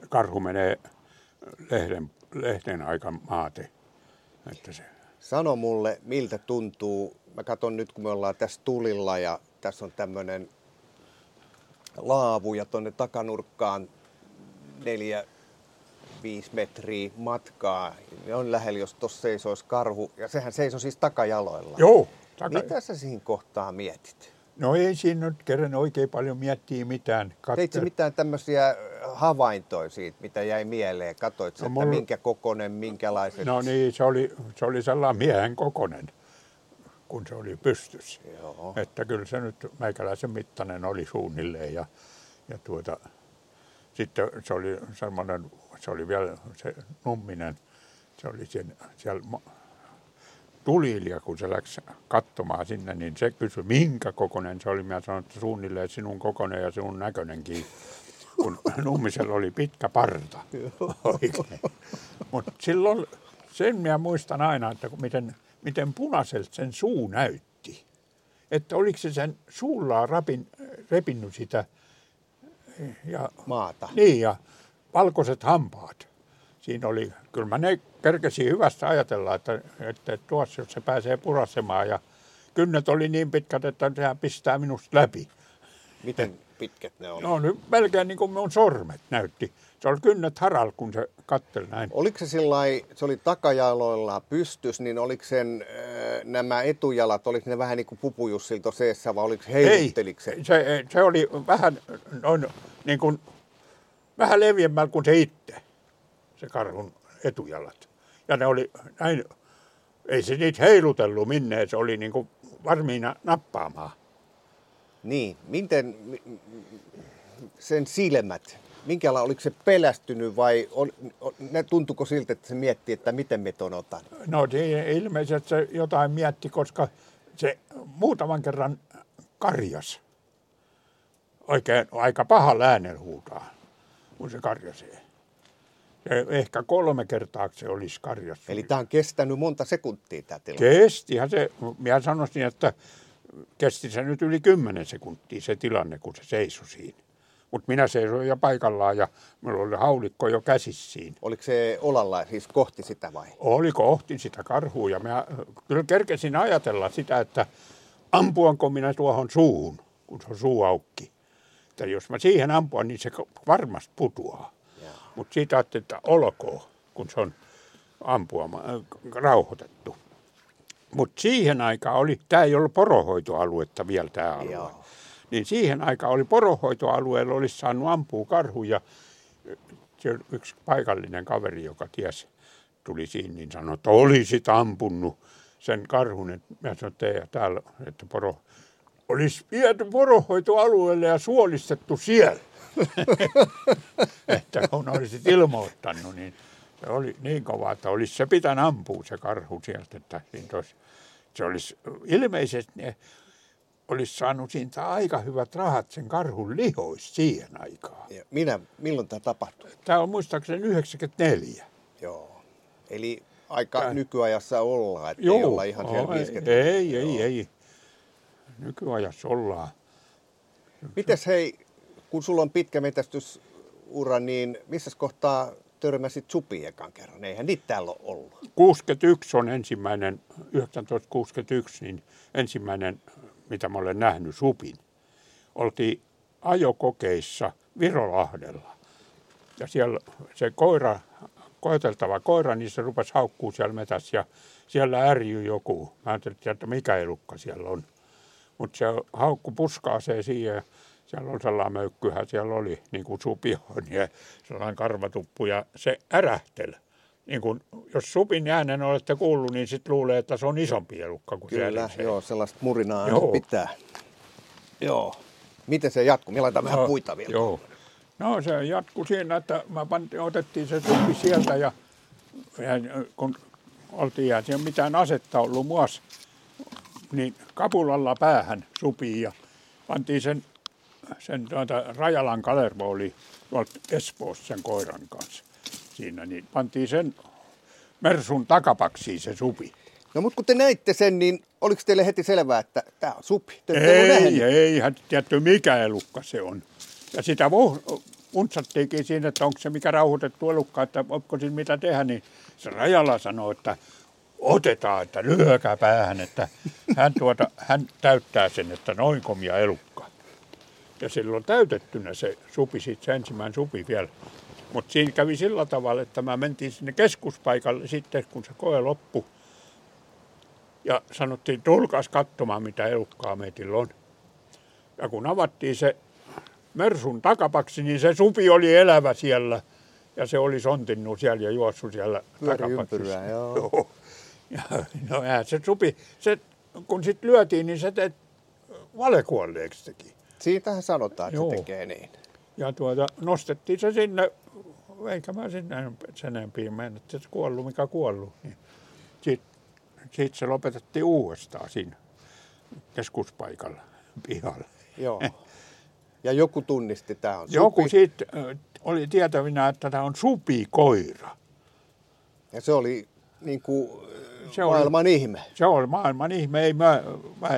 karhu menee lehden, lehden aika maate. Että se. Sano mulle, miltä tuntuu, mä katson nyt kun me ollaan tässä tulilla ja tässä on tämmöinen laavu ja tuonne takanurkkaan neljä, viisi metriä matkaa. Ne on lähellä, jos tuossa seisoisi karhu. Ja sehän seisoi siis takajaloilla. Joo. Taka... Mitä sä siinä kohtaa mietit? No ei siinä nyt kerran oikein paljon miettiä mitään. Kat... Teit sä mitään tämmöisiä havaintoja siitä, mitä jäi mieleen? Katoit sä, no, mulla... että minkä kokonen, minkälaiset? No niin, se oli, se oli sellainen miehen kokonen, kun se oli pystyssä. Joo. Että kyllä se nyt meikäläisen mittainen oli suunnilleen. Ja, ja tuota... Sitten se oli sellainen... Se oli vielä se Numminen, se oli sen, siellä tulilija, kun se läksi katsomaan sinne, niin se kysyi, minkä kokonen se oli. Minä sanoin, että suunnilleen sinun kokonen ja sinun näköinenkin, kun Nummisella oli pitkä parta. Oikein. Mutta silloin, sen minä muistan aina, että miten, miten punaiselta sen suu näytti. Että oliko se sen suullaan rapin, repinnyt sitä ja, maata. Niin ja... Valkoiset hampaat. Siinä oli, kyllä mä ne kerkesin hyvästä ajatella, että, että tuossa jos se pääsee purasemaan. Ja kynnet oli niin pitkät, että sehän pistää minusta läpi. Miten pitkät ne oli? No nyt melkein niin kuin mun sormet näytti. Se oli kynnet haralla, kun se katseli näin. Oliko se sillai, se oli takajaloilla pystys, niin oliko sen äh, nämä etujalat, oliko ne vähän niin kuin Pupujussilta seessä vai oliko heilutteliko se? se? Se oli vähän noin niin kuin... Vähän leviemmällä kuin se itse, se karhun etujalat. Ja ne oli näin, ei se niitä heilutellut minne, se oli niin kuin varmiina nappaamaan. Niin, miten sen silmät, minkälainen, oliko se pelästynyt vai on, tuntuko siltä, että se mietti, että miten me ton otan? No ilmeisesti se jotain mietti, koska se muutaman kerran karjas oikein aika paha läänen huutaa. Kun se karjasee. Se ehkä kolme kertaa se olisi karjassut. Eli tämä on kestänyt monta sekuntia tämä tilanne? Kestihän se. Minä sanoisin, että kesti se nyt yli kymmenen sekuntia se tilanne, kun se seisoi siinä. Mutta minä seisoin jo paikallaan ja minulla oli haulikko jo käsissä siinä. Oliko se olalla siis kohti sitä vai? Oli kohti sitä karhua ja minä kyllä kerkesin ajatella sitä, että ampuanko minä tuohon suuhun, kun se on suu aukki. Että jos mä siihen ampua, niin se varmasti putoaa. Mutta siitä ajattelin, että olkoon, kun se on ampua, rauhoitettu. Mutta siihen aikaan oli, tämä ei ollut poronhoitoaluetta vielä tämä alue. Joo. Niin siihen aikaan oli poronhoitoalueella, olisi saanut ampua karhuja. Yksi paikallinen kaveri, joka tiesi, tuli siinä, niin sanoi, että olisit ampunut sen karhun. Mä sanoin, että täällä, että poro... olisi viety poronhoitoalueelle ja suolistettu siellä. Että kun olisit ilmoittanut, niin se oli niin kova, että olisi se pitänyt ampua se karhu sieltä. Että se olisi ilmeisesti, ne olisi saanut siitä aika hyvät rahat sen karhun lihois siihen aikaan. Ja minä, milloin tämä tapahtui? Tämä on muistaakseni yhdeksänkymmentäneljä. Joo, eli aika tämä... nykyajassa ollaan, ettei Joo. olla ihan siellä viisikymmentä. Ei, ei, ei, ei. Nykyajassa ollaan. Mites hei, kun sulla on pitkä metästysura, niin missä kohtaa törmäsit supiin ekan kerran? Eihän niitä täällä ole ollut. kuusikymmentäyksi on ensimmäinen, tuhatyhdeksänsataakuusikymmentäyksi, niin ensimmäinen, mitä mä olen nähnyt, supin. Oltiin ajokokeissa Virolahdella. Ja siellä se koira, koeteltava koira, niin se rupesi haukkuu siellä metässä ja siellä ärjyi joku. Mä ajattelin, että mikä elukka siellä on. Mutta se haukku puska-aseen siihen ja siellä on sellainen möykkyhän, siellä oli niin kuin supi on ja sellainen karvatuppu ja se ärähteli. Niin kun, jos supin äänen olette kuullut, niin sitten luulee, että se on isompi elukka kuin Kyllä, se Kyllä, se. Joo, sellaista murinaa joo. pitää. Joo. Miten se jatkuu? Me laitetaan no, vähän puita vielä. Joo. No se jatkuu siinä, että mä pantin, otettiin se supi sieltä ja, ja kun oltiin jää, ei ole mitään asetta ollut muassa. Niin kapulalla päähän supiin ja pantiin sen, sen tuota, Rajalan Kalervo oli tuolta Espoossa sen koiran kanssa siinä, niin pantiin sen mersun takapaksiin se supi. No mutta kun te näitte sen, niin oliko teille heti selvää, että tämä on supi? Te ei, ei, hän tietty mikä elukka se on. Ja sitä untsattiinkin siinä, että onko se mikä rauhoitettu elukka, että onko siinä mitä tehdä, niin se Rajala sanoi, että otetaan, että lyökää päähän, että hän, tuota, hän täyttää sen, että noin komia elukka. Ja silloin täytettynä se supi, sit se ensimmäinen supi vielä. Mutta siinä kävi sillä tavalla, että mä mentiin sinne keskuspaikalle sitten, kun se koe loppui. Ja sanottiin, tulkaas katsomaan, mitä elukkaa meillä on. Ja kun avattiin se mersun takapaksi, niin se supi oli elävä siellä. Ja se oli sontinnut siellä ja juossut siellä takapaksissa. Joo. Ja, no ja se supi, se, kun sit lyötiin, niin se teet valekuolleeksi teki. Siitähän sanotaan, että se tekee niin. Ja tuota, nostettiin se sinne, eikä mä sinne sen enempää mennä, että se kuollut, mikä kuollut. Niin. Sitten sit se lopetettiin uudestaan siinä keskuspaikalla, pihalla. Joo. Ja joku tunnisti, tämä on supi. Joku sitten oli tietävinä, että tämä on supikoira. Ja se oli... Niin kuin se maailman oli, ihme. Se on maailman ihme. Ei, mä, mä,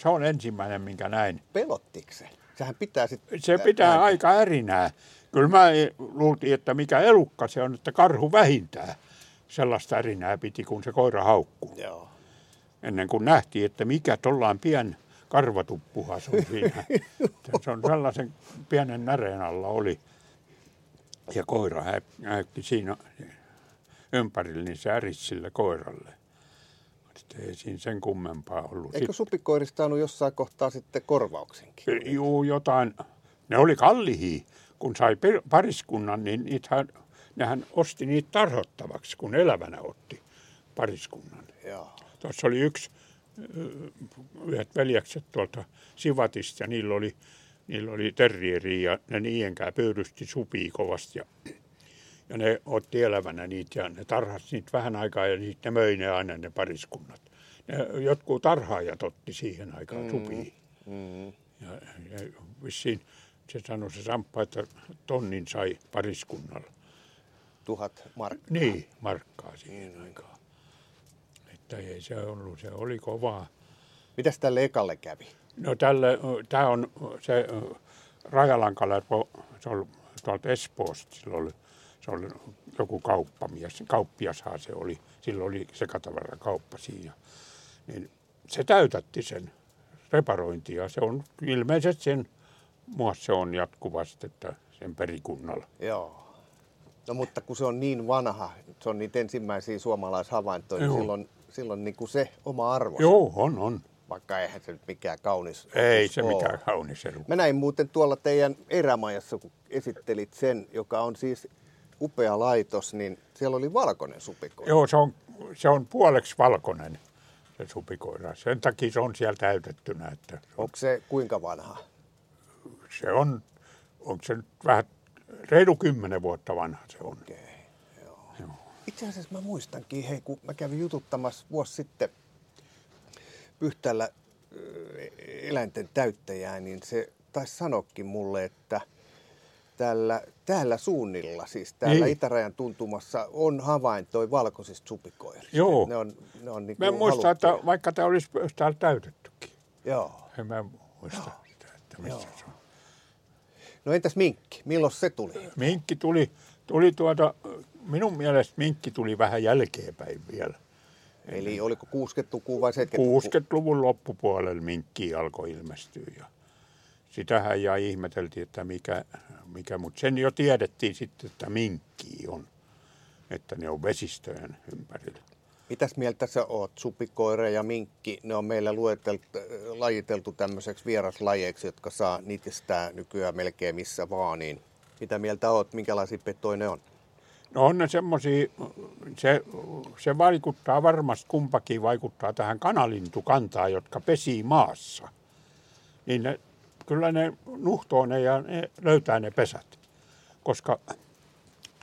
se on ensimmäinen, minkä näin. Pelottiko se? Sehän pitää sitten... Se pitää näin. Aika ärinää. Kyllä mä luultiin, että mikä elukka se on, että karhu vähintään. Sellaista ärinää piti, kun se koira haukkuu. Joo. Ennen kuin nähtiin, että mikä tollaan pien karvatuppuhas on siinä. Se on sellaisen pienen näreen alla oli. Ja koira häippi siinä... ympärillä, niin se ärisi sille koiralle. Sitten ei siinä sen kummempaa ollut. Eikö supikoirista ollut jossain kohtaa sitten korvauksenkin? Juu, jotain. Ne oli kallihii. Kun sai pariskunnan, niin niithän, nehän osti niitä tarhottavaksi, kun elävänä otti pariskunnan. Joo. Tuossa oli yksi, yhdet veljekset tuolta Sivatista, ja niillä oli, niillä oli terrieri, ja ne niidenkään pyydysti supia kovasti, ja... Ja ne otti elävänä niitä ja ne tarhasi niitä vähän aikaa ja sitten ne möi ne aina ne pariskunnat. Ne jotkut tarhaajat otti siihen aikaan mm. supiin. Mm. Ja, ja vissiin se sanoi se Samppa, että tonnin sai pariskunnalla. Tuhat markkaa. Niin, markkaa siihen aikaan. Että ei se ollut, se oli kovaa. Mitäs tälle ekalle kävi? No tälle, tää on se Rajalan Kalervo, se oli tuolta Espoosta silloin. Se oli joku kauppamies, kauppiashan se oli, silloin oli sekatavarakauppa siinä. Niin se täytätti sen reparointia, se on ilmeisesti sen muassa se on jatkuvasti, että sen perikunnalla. Joo. No mutta kun se on niin vanha, se on niitä ensimmäisiä suomalaishavaintoja, niin silloin, silloin niin kuin se oma arvonsa. Joo, on, on. Vaikka eihän se nyt mikään kaunis Ei se ole. mikään kaunis elukka. Mä näin muuten tuolla teidän erämajassa, kun esittelit sen, joka on siis... upea laitos, niin siellä oli valkoinen supikoira. Joo, se on, se on puoleksi valkoinen. se supikoira. Sen takia se on siellä täytettynä. Että se on. Onko se kuinka vanha? Se on, onko se nyt vähän, reilu kymmenen vuotta vanha se on. Okei, joo. Joo. Itse asiassa mä muistankin, hei, kun mä kävin jututtamassa vuosi sitten Pyhtäällä eläinten täyttäjää, niin se taisi sanokin mulle, että Täällä, täällä suunnilla, siis täällä niin. Itärajan tuntumassa, on havaintoi valkoisista supikoirista. Joo. Ne on, ne on niin kuin mä muistan, että vaikka tämä olisi täällä täytettykin. Joo. En mä muista Joo. sitä, että missä Joo. se on. No entäs minkki? Milloin se tuli? Minkki tuli, tuli tuota, minun mielestä minkki tuli vähän jälkeenpäin vielä. Eli en, oliko kuusikymmentäluku vai seitsemänkymmentäluvun? kuusikymmentäluvun loppupuolella minkki alkoi ilmestyä ja sitähän ja ihmeteltiin, että mikä, mikä, mutta sen jo tiedettiin sitten, että minkkiä on, että ne on vesistöjen ympärillä. Mitäs mieltä sä oot? Supikoira ja minkki, ne on meillä lueteltu, lajiteltu tämmöiseksi vieraslajeiksi, jotka saa nitistää nykyään melkein missä vaan, niin mitä mieltä oot, minkälaisia petoja ne on? No on ne semmoisia, se, se vaikuttaa varmasti, kumpakin vaikuttaa tähän kanalintukantaan, jotka pesii maassa, niin ne, kyllä ne nuhtoo ne ja ne löytää ne pesät, koska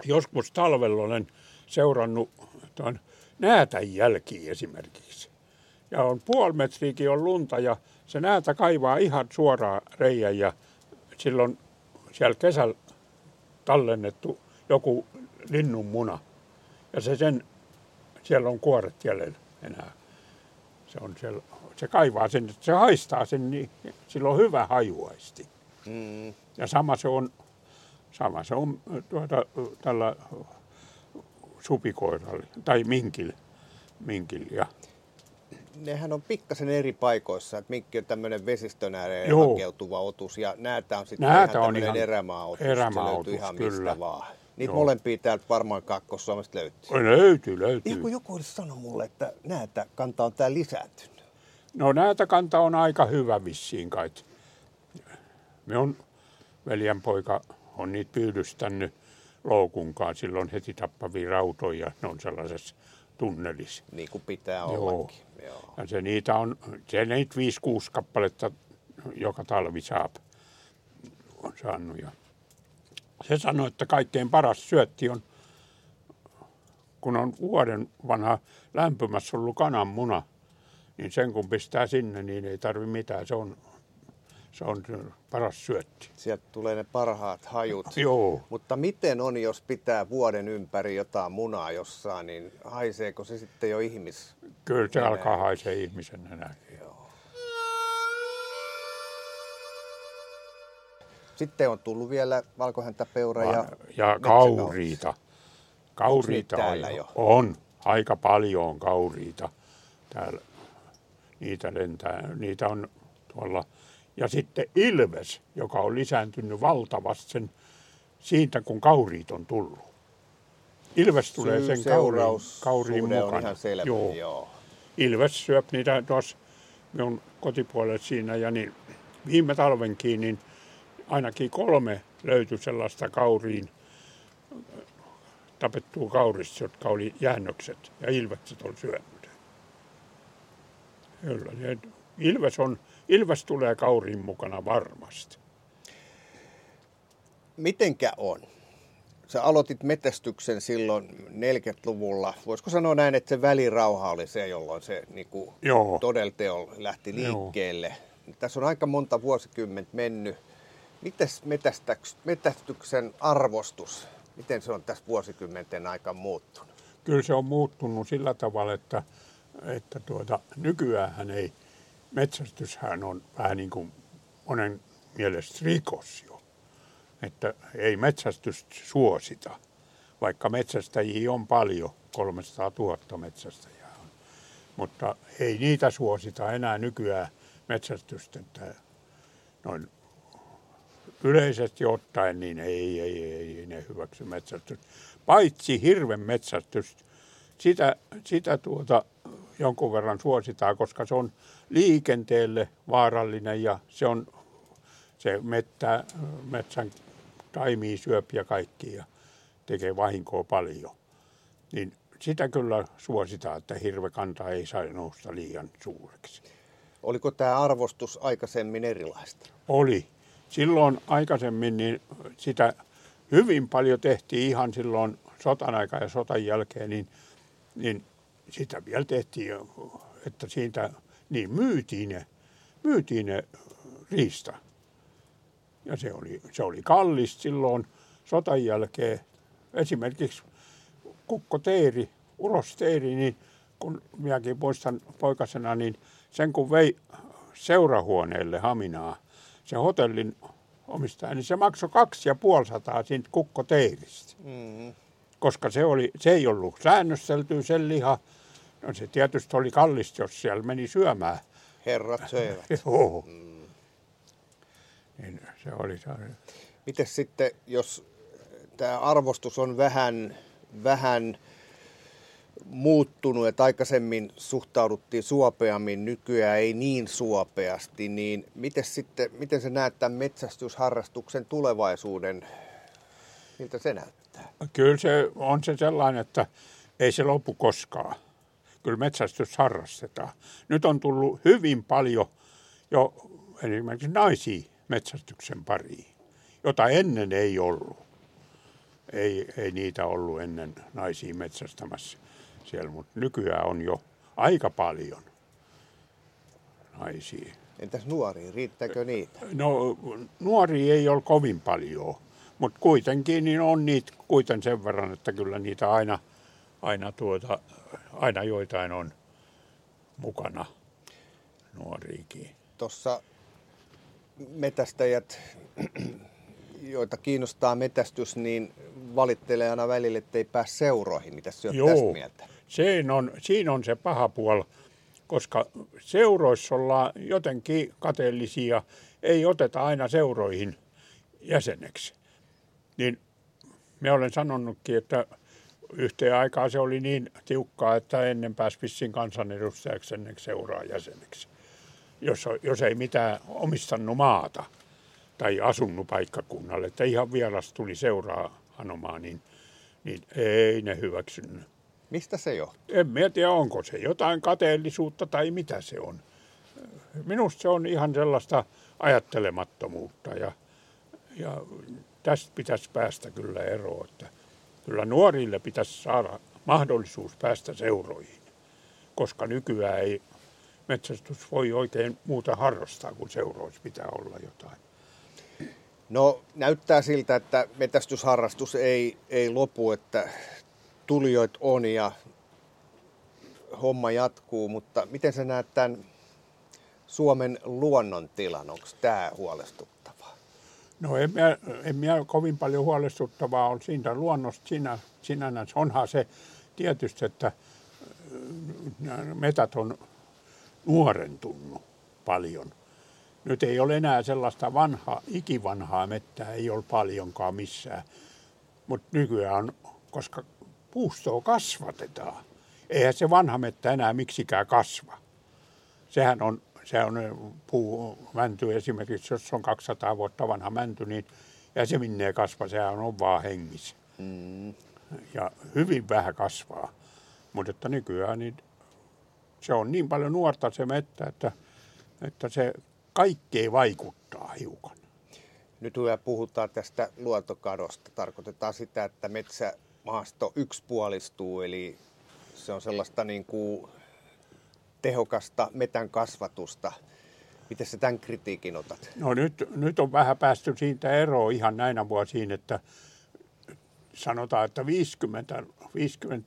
joskus talvella olen seurannut tuon näätän jälkiä esimerkiksi. Ja on puoli metriäkin on lunta ja se näätä kaivaa ihan suoraan reijän ja silloin siellä kesällä tallennettu joku linnun muna. Ja se sen, siellä on kuoret jäljellä enää. Se on siellä. Se kaivaa sen, se haistaa sen, niin sillä on hyvä hajuaisti. Mm. Ja sama se on, sama se on tuota, tällä supikoiralla tai minkillä. Minkil, nehän on pikkasen eri paikoissa, että minkki on tämmöinen vesistön ääreen hakeutuva otus ja näätä on sitten näätä ihan on tämmöinen ihan erämaa-otus. Erämaa-otus, se löytyy kyllä. Ihan mistä vaan. Niitä Joo. molempia täältä varmaan Kaakkois-Suomesta löytyy. Löytyy, löytyy. Ihan kun joku olisi sanonut mulle, että näätä kanta on täällä lisääntynyt. No näätäkanta on aika hyvä vissiin kai. Minun veljenpoika on niitä pyydystänyt loukunkaan. Silloin heti tappavia rautoja. Ne on sellaisessa tunnelissa. Niin kuin pitää ollakin. Joo. Ja se niitä on, se niitä viisi, kuusi kappaletta joka talvi saa, on saanut. Ja se sanoi, että kaikkein paras syötti on, kun on vuoden vanha lämpimässä ollut kananmuna. Niin sen kun pistää sinne, niin ei tarvitse mitään. Se on, se on paras syötti. Sieltä tulee ne parhaat hajut. Joo. Mutta miten on, jos pitää vuoden ympäri jotain munaa jossain, niin haiseeko se sitten jo ihmis? Kyllä se nenä. Alkaa haisee ihmisen nenä. Joo. Sitten on tullut vielä valkohäntäpeura ja... Ja kauriita. Kauriita on, jo? on. Aika paljon on kauriita täällä. Niitä lentää, niitä on tuolla. Ja sitten ilves, joka on lisääntynyt valtavasti sen, siitä, kun kauriit on tullut. Ilves tulee Syy, sen kauriin, kauriin mukana. Joo. Joo. Ilves syö niitä tuossa minun kotipuolella siinä. Ja niin, viime talvenkin niin ainakin kolme löytyi sellaista kauriin, tapettua kaurista, jotka oli jäännökset ja ilvekset on syönyt. Kyllä, ilves, on, ilves tulee kauriin mukana varmasti. Mitenkä on? Sä aloitit metsästyksen silloin neljäkymmentäluvulla. Voisiko sanoa näin, että se välirauha oli se, jolloin se niin kuin todelteo lähti liikkeelle. Joo. Tässä on aika monta vuosikymmentä mennyt. Mites metsästyksen arvostus, miten se on tässä vuosikymmenten aika muuttunut? Kyllä se on muuttunut sillä tavalla, että että tuota, nykyäänhän ei, metsästyshän on vähän niin kuin monen mielestä rikos jo, että ei metsästystä suosita, vaikka metsästäjiä on paljon, kolmesataatuhatta metsästäjää on, mutta ei niitä suosita enää nykyään metsästystä, että noin yleisesti ottaen niin ei, ei, ei, ei ne hyväksy metsästystä, paitsi hirven metsästystä, sitä, sitä tuota... jonkun verran suositaan, koska se on liikenteelle vaarallinen ja se on se mettä, metsän taimia syöp ja kaikki ja tekee vahinkoa paljon. Niin sitä kyllä suositaan, että hirvekanta ei saa nousta liian suureksi. Oliko tämä arvostus aikaisemmin erilaista? Oli. Silloin aikaisemmin niin sitä hyvin paljon tehtiin ihan silloin sotan aikaan ja sotan jälkeen, niin, niin sitä vielä tehtiin, että siitä niin myytiin ne, myytiin ne riista. Ja se oli, se oli kallista silloin sotan jälkeen. Esimerkiksi kukkoteeri, ulosteeri, niin kun minäkin muistan poikasena, niin sen kun vei seurahuoneelle Haminaa, se hotellin omistaja, niin se maksoi kaksi ja puolisataa siitä kukkoteiristä. Mm. Koska se, oli, se ei ollut säännösteltyä sen liha. No se tietysti oli kallista, jos siellä meni syömään. Herrat söivät. Joo. Mm. Niin se oli. Mites sitten, jos tämä arvostus on vähän, vähän muuttunut, että aikaisemmin suhtauduttiin suopeammin, nykyään ei niin suopeasti, niin miten, sitten, miten se näet tämän metsästysharrastuksen tulevaisuuden? Miltä se näyttää? Kyllä se on se sellainen, että ei se lopu koskaan. Kyllä metsästys harrastetaan. Nyt on tullut hyvin paljon jo esimerkiksi naisia metsästyksen pariin, jota ennen ei ollut. Ei, ei niitä ollut ennen naisia metsästämässä siellä, mutta nykyään on jo aika paljon naisia. Entäs nuoria, riittääkö niitä? No nuoria ei ole kovin paljon, mutta kuitenkin niin on niitä kuiten sen verran, että kyllä niitä aina, aina, tuota, aina joitain on mukana nuoriakin. Tuossa metästäjät, joita kiinnostaa metästys, niin valittelee aina välillä, ettei pääse seuroihin. Mitäs sinä olet tästä mieltä? Siinä on, siinä on se paha puoli, koska seuroissa ollaan jotenkin kateellisia, ei oteta aina seuroihin jäseneksi. Niin me olen sanonutkin, että yhteen aikaan se oli niin tiukkaa, että ennen pääsi vissiin kansanedustajaksi ennen seuraa jäseneksi, jos, jos ei mitään omistanut maata tai asunnut paikkakunnalle, että ihan vieras tuli seuraa anomaan, niin, niin ei ne hyväksynyt. Mistä se johtuu? En minä tiedä, onko se jotain kateellisuutta tai mitä se on. Minusta se on ihan sellaista ajattelemattomuutta ja, ja tästä pitäisi päästä kyllä eroon. Että kyllä nuorille pitäisi saada mahdollisuus päästä seuroihin, koska nykyään ei metsästys voi oikein muuta harrastaa, kun seuroissa pitää olla jotain. No näyttää siltä, että metästysharrastus ei, ei lopu, että tulijoita on ja homma jatkuu, mutta miten sä näet tämän Suomen luonnontilan? Onko tämä huolestuttavaa? No en minä, en minä kovin paljon huolestuttavaa on siitä luonnosta sinä, sinänsä. Onhan se tietysti, että metät on nuorentunut paljon. Nyt ei ole enää sellaista vanhaa, ikivanhaa mettää, ei ole paljonkaan missään. Mutta nykyään on, koska puustoa kasvatetaan, eihän se vanha mettä enää miksikään kasva. Sehän on, sehän on puumänty esimerkiksi, jos on kaksisataa vuotta vanha mänty, niin ja se minne kasva, sehän on vaan hengissä. Mm. Ja hyvin vähän kasvaa. Mutta nykyään niin se on niin paljon nuorta se mettä, että, että se kaikkea vaikuttaa hiukan. Nyt kun puhutaan tästä luontokadosta, tarkoitetaan sitä, että metsämaasto yksipuolistuu, eli se on sellaista niin kuin tehokasta metän kasvatusta. Miten sä tämän kritiikin otat? No nyt, nyt on vähän päästy siitä eroon ihan näinä vuosina, että sanotaan, että viisikymmentä-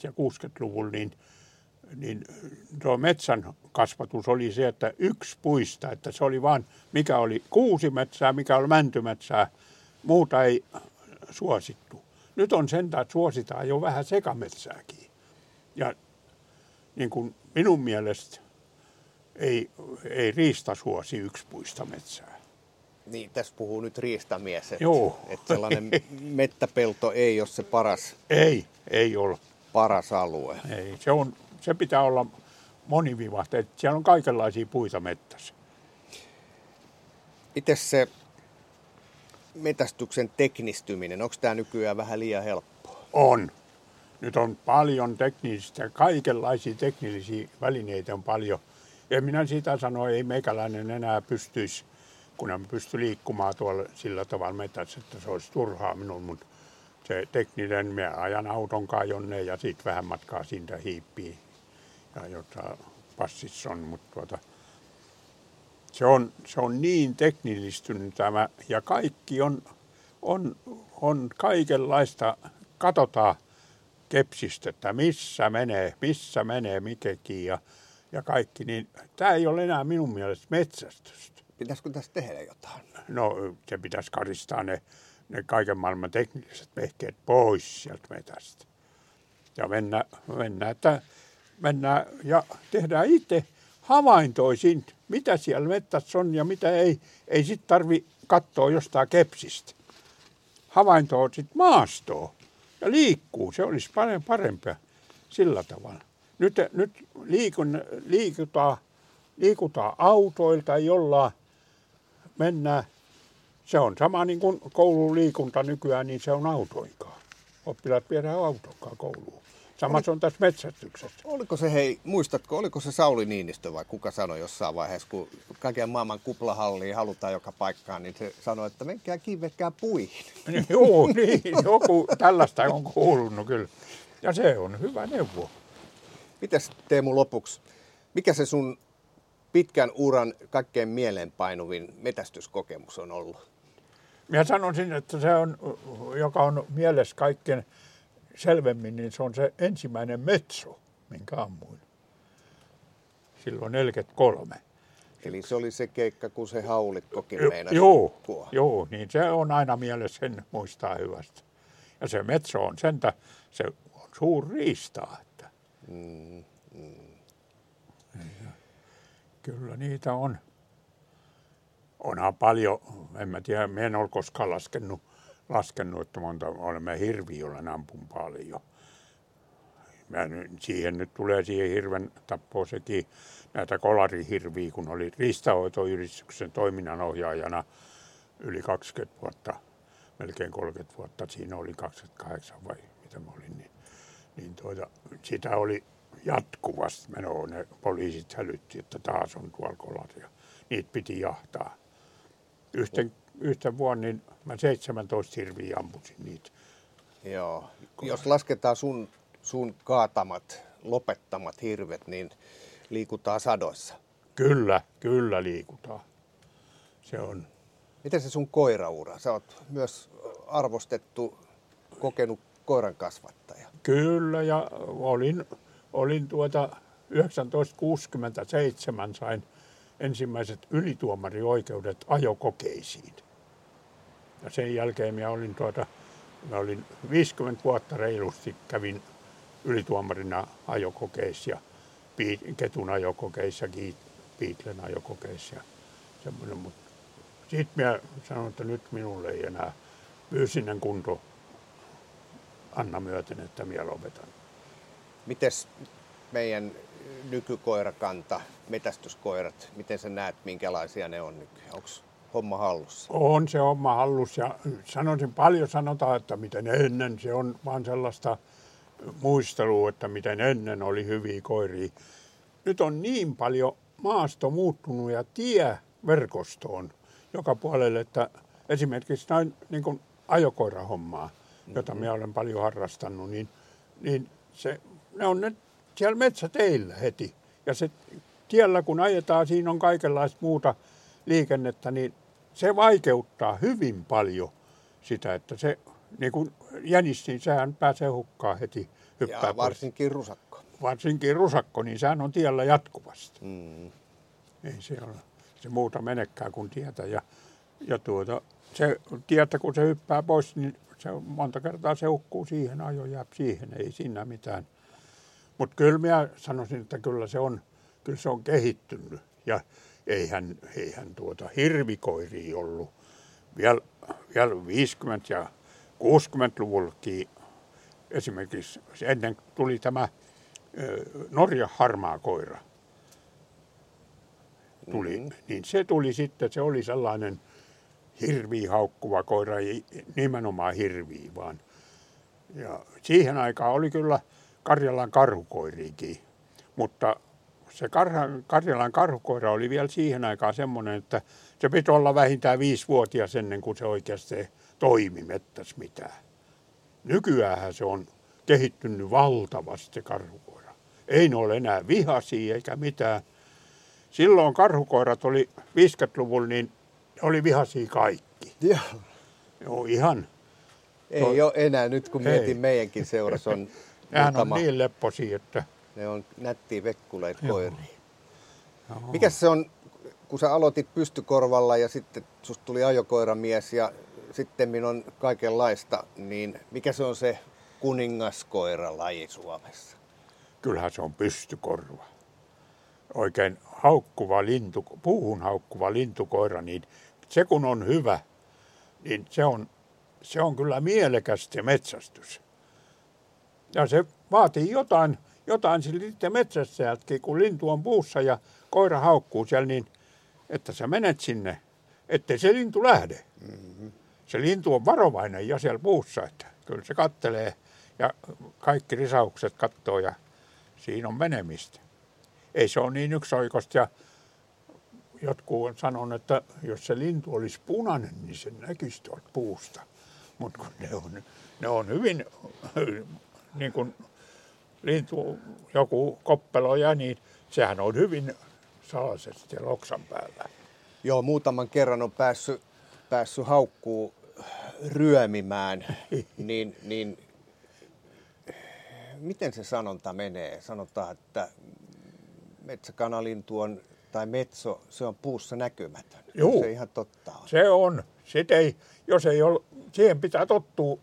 ja kuusikymmentäluvulla niin niin tuo metsän kasvatus oli se, että yksi puista, että se oli vaan mikä oli kuusimetsää, mikä oli mäntymetsää, muuta ei suosittu. Nyt on sentään, että suositaan jo vähän sekametsääkin. Ja niin kuin minun mielestä ei, ei riista suosi yksi puista metsää. Niin, tässä puhuu nyt riistamies, että, että sellainen mettäpelto ei ole se paras, ei, ei ole. paras alue. Ei, se on... Se pitää olla monivivahteet. Siellä on kaikenlaisia puita mettässä. Itse se metästyksen teknistyminen, onko tämä nykyään vähän liian helppoa? On. Nyt on paljon teknistä, kaikenlaisia teknillisiä välineitä on paljon. En minä sitä sano, ei meikäläinen enää pystyisi, kun en pysty liikkumaan tuolla sillä tavalla metässä, että se olisi turhaa minun. Mutta se tekninen, minä ajan autonkaan jonne ja sitten vähän matkaa siitä hiippii ja jotain passissa on. Mutta tuota, se on, se on niin teknillistynyt tämä ja kaikki on, on, on kaikenlaista, katsotaan kepsistä, että missä menee, missä menee mikäkin ja, ja kaikki. Niin, tämä ei ole enää minun mielestä metsästystä. Pitäisikö tässä tehdä jotain? No se pitäisi karistaa ne, ne kaiken maailman tekniset vehkeet pois sieltä metästä. Ja mennään, mennään, että, mennään ja tehdään itse havaintoisin, mitä siellä metässä on ja mitä ei. Ei sitten tarvitse katsoa jostain kepsistä. Havainto on sitten maastoa. Ja liikkuu, se olisi paljon parempaa sillä tavalla. Nyt, nyt liikun, liikutaan, liikutaan autoilta, jolla mennään. Se on sama niin kuin koulun liikunta nykyään, niin se on autoikaa. Oppilaat viedään autokaa kouluun. Samassa Oli, on tässä metsästyksessä. Oliko se, hei, muistatko, oliko se Sauli Niinistö vai kuka sanoi jossain vaiheessa, kun kaiken maailman kuplahalliin halutaan joka paikkaan, niin se sanoi, että menkää kiivetkää puihin. No, joo, niin, joku tällaista on kuulunut kyllä. Ja se on hyvä neuvo. Mitäs Teemu lopuksi, mikä se sun pitkän uran kaikkein mieleenpainuvin metästyskokemus on ollut? Minä sanoisin, että se on, joka on mielessä kaikkein selvemmin, niin se on se ensimmäinen metso, minkä ammuin. Silloin neljäkymmentäkolme. Eli se oli se keikka, kun se haulikkokin meinasi kuohon. Joo, niin se on aina mielessä, sen muistaa hyvästä. Ja se metso on sentä, se on suurriistaa. Että. Mm, mm. Kyllä niitä on. Onhan paljon, en mä tiedä, minä en ole koskaan laskenut. Laskenut, että monta olemme hirviöllä nampun paljon. Mä nyt, siihen nyt tulee siihen hirven tappoon sekin näitä kolarihirviä, kun oli riistahoitoyhdistyksen toiminnanohjaajana yli kaksikymmentä vuotta, melkein kolmekymmentä vuotta. Siinä oli kaksikymmentäkahdeksan vai mitä mä olin. Niin, niin tuota, sitä oli jatkuvasti menoa. Ne poliisit hälytti, että taas on tuolla kolaria. Niitä piti jahtaa. Yhten Yhtä vuonna niin mä seitsemäntoista hirviä ampusin niitä. Joo. Jos lasketaan sun, sun kaatamat, lopettamat hirvet, niin liikutaan sadoissa. Kyllä, kyllä liikutaan. Se on. Miten se sun koiraura? Sä oot myös arvostettu, kokenut koiran kasvattaja. Kyllä, ja olin, olin tuota tuhatyhdeksänsataakuusikymmentäseitsemän sain ensimmäiset ylituomarioikeudet ajokokeisiin. Ja sen jälkeen minä olin, tuota, minä olin viisikymmentä vuotta reilusti, kävin ylituomarina ajokokeissa, ketun ajokokeissa, piitlen ajokokeissa ja semmoinen. Mutta sitten minä sanoin, että nyt minulle ei enää fyysinen kunto anna myöten, että minä lopetan. Mites meidän nykykoirakanta, metästyskoirat, miten sä näet, minkälaisia ne on nykyään? Onko homma hallussa? On se homma hallussa ja sanoisin paljon sanotaan, että miten ennen. Se on vaan sellaista muistelua, että miten ennen oli hyviä koiria. Nyt on niin paljon maasto muuttunut ja tie verkostoon joka puolelle, että esimerkiksi näin niin kuin ajokoirahommaa, jota minä olen paljon harrastanut, niin, niin se, ne on nyt siellä metsäteillä heti. Ja se tiellä kun ajetaan, siinä on kaikenlaista muuta liikennettä, niin se vaikeuttaa hyvin paljon sitä, että se niin kuin jänis, niin sehän pääsee hukkaan heti. Hyppää ja varsinkin pois. Rusakko. Varsinkin rusakko, niin sehän on tiellä jatkuvasti. Mm. Ei se ole se muuta menekään kuin tietä. Ja, ja tuota, se tietä kun se hyppää pois, niin se monta kertaa se hukkuu siihen, ajo jää siihen, ei siinä mitään. Mutta kyllä minä sanoisin, että kyllä se on, kyllä se on kehittynyt ja eihän, eihän tuota hirvikoiria ollut. Vielä, vielä viisikymmentä- ja kuusikymmentäluvullakin esimerkiksi ennen tuli tämä Norjan harmaa koira. Tuli, mm-hmm. Niin se tuli sitten, se oli sellainen hirviä haukkuva koira, ei nimenomaan hirviä vaan. Ja siihen aikaan oli kyllä Karjalan karhukoiriakin, mutta se Karjalan karhukoira oli vielä siihen aikaan semmoinen, että se piti olla vähintään viisivuotias ennen kuin se oikeasti toimi mettässä mitään. Nykyäänhän se on kehittynyt valtavasti se karhukoira. Ei ne ole enää vihaisia eikä mitään. Silloin karhukoirat oli viisikymmentäluvulla, niin oli vihaisia kaikki. Joo. Joo, ihan. Ei no, ole enää nyt, kun ei. Mietin meidänkin seurassa on nehän muutama. On niin lepposia, että... Ne on nättiä vekkuleita koiria. Mikäs se on, kun sä aloitit pystykorvalla ja sitten susta tuli ajokoiramies ja sitten on kaikenlaista, niin mikä se on se kuningaskoiralaji Suomessa? Kyllähän se on pystykorva. Oikein haukkuva lintu, puuhun haukkuva lintukoira, niin se kun on hyvä, niin se on, se on kyllä mielekäs se metsästys. Ja se vaatii jotain, jotain siltä metsästäjältäkin, kun lintu on puussa ja koira haukkuu siellä, niin että sä menet sinne, ettei se lintu lähde. Mm-hmm. Se lintu on varovainen ja siellä puussa, että kyllä se kattelee ja kaikki risaukset kattoo ja siinä on menemistä. Ei se ole niin yksioikosta ja jotkut on sanonut, että jos se lintu olisi punainen, niin se näkisi tuolta puusta. Mutta kun ne on, ne on hyvin, niin kuin lintu, joku koppeloja, niin sehän on hyvin salaisesti oksan päällä. Joo, muutaman kerran on päässyt, päässyt haukkuu ryömimään, niin, niin miten se sanonta menee? Sanotaan, että... Metsäkanalintu on, tai metso, se on puussa näkymätön. Juu, se ihan totta on. Se on. Sitä ei, jos ei ole, siihen pitää tottua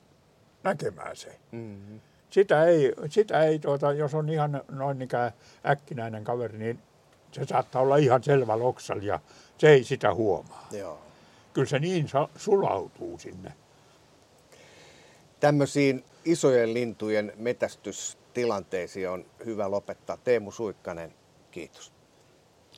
näkemään se. Mm-hmm. Sitä ei, sitä ei tuota, jos on ihan noin ikään äkkinäinen kaveri, niin se saattaa olla ihan selvä loksal ja se ei sitä huomaa. Joo. Kyllä se niin sulautuu sinne. Tämmöisiin isojen lintujen metästystilanteisiin on hyvä lopettaa. Teemu Suikkanen. Kiitos.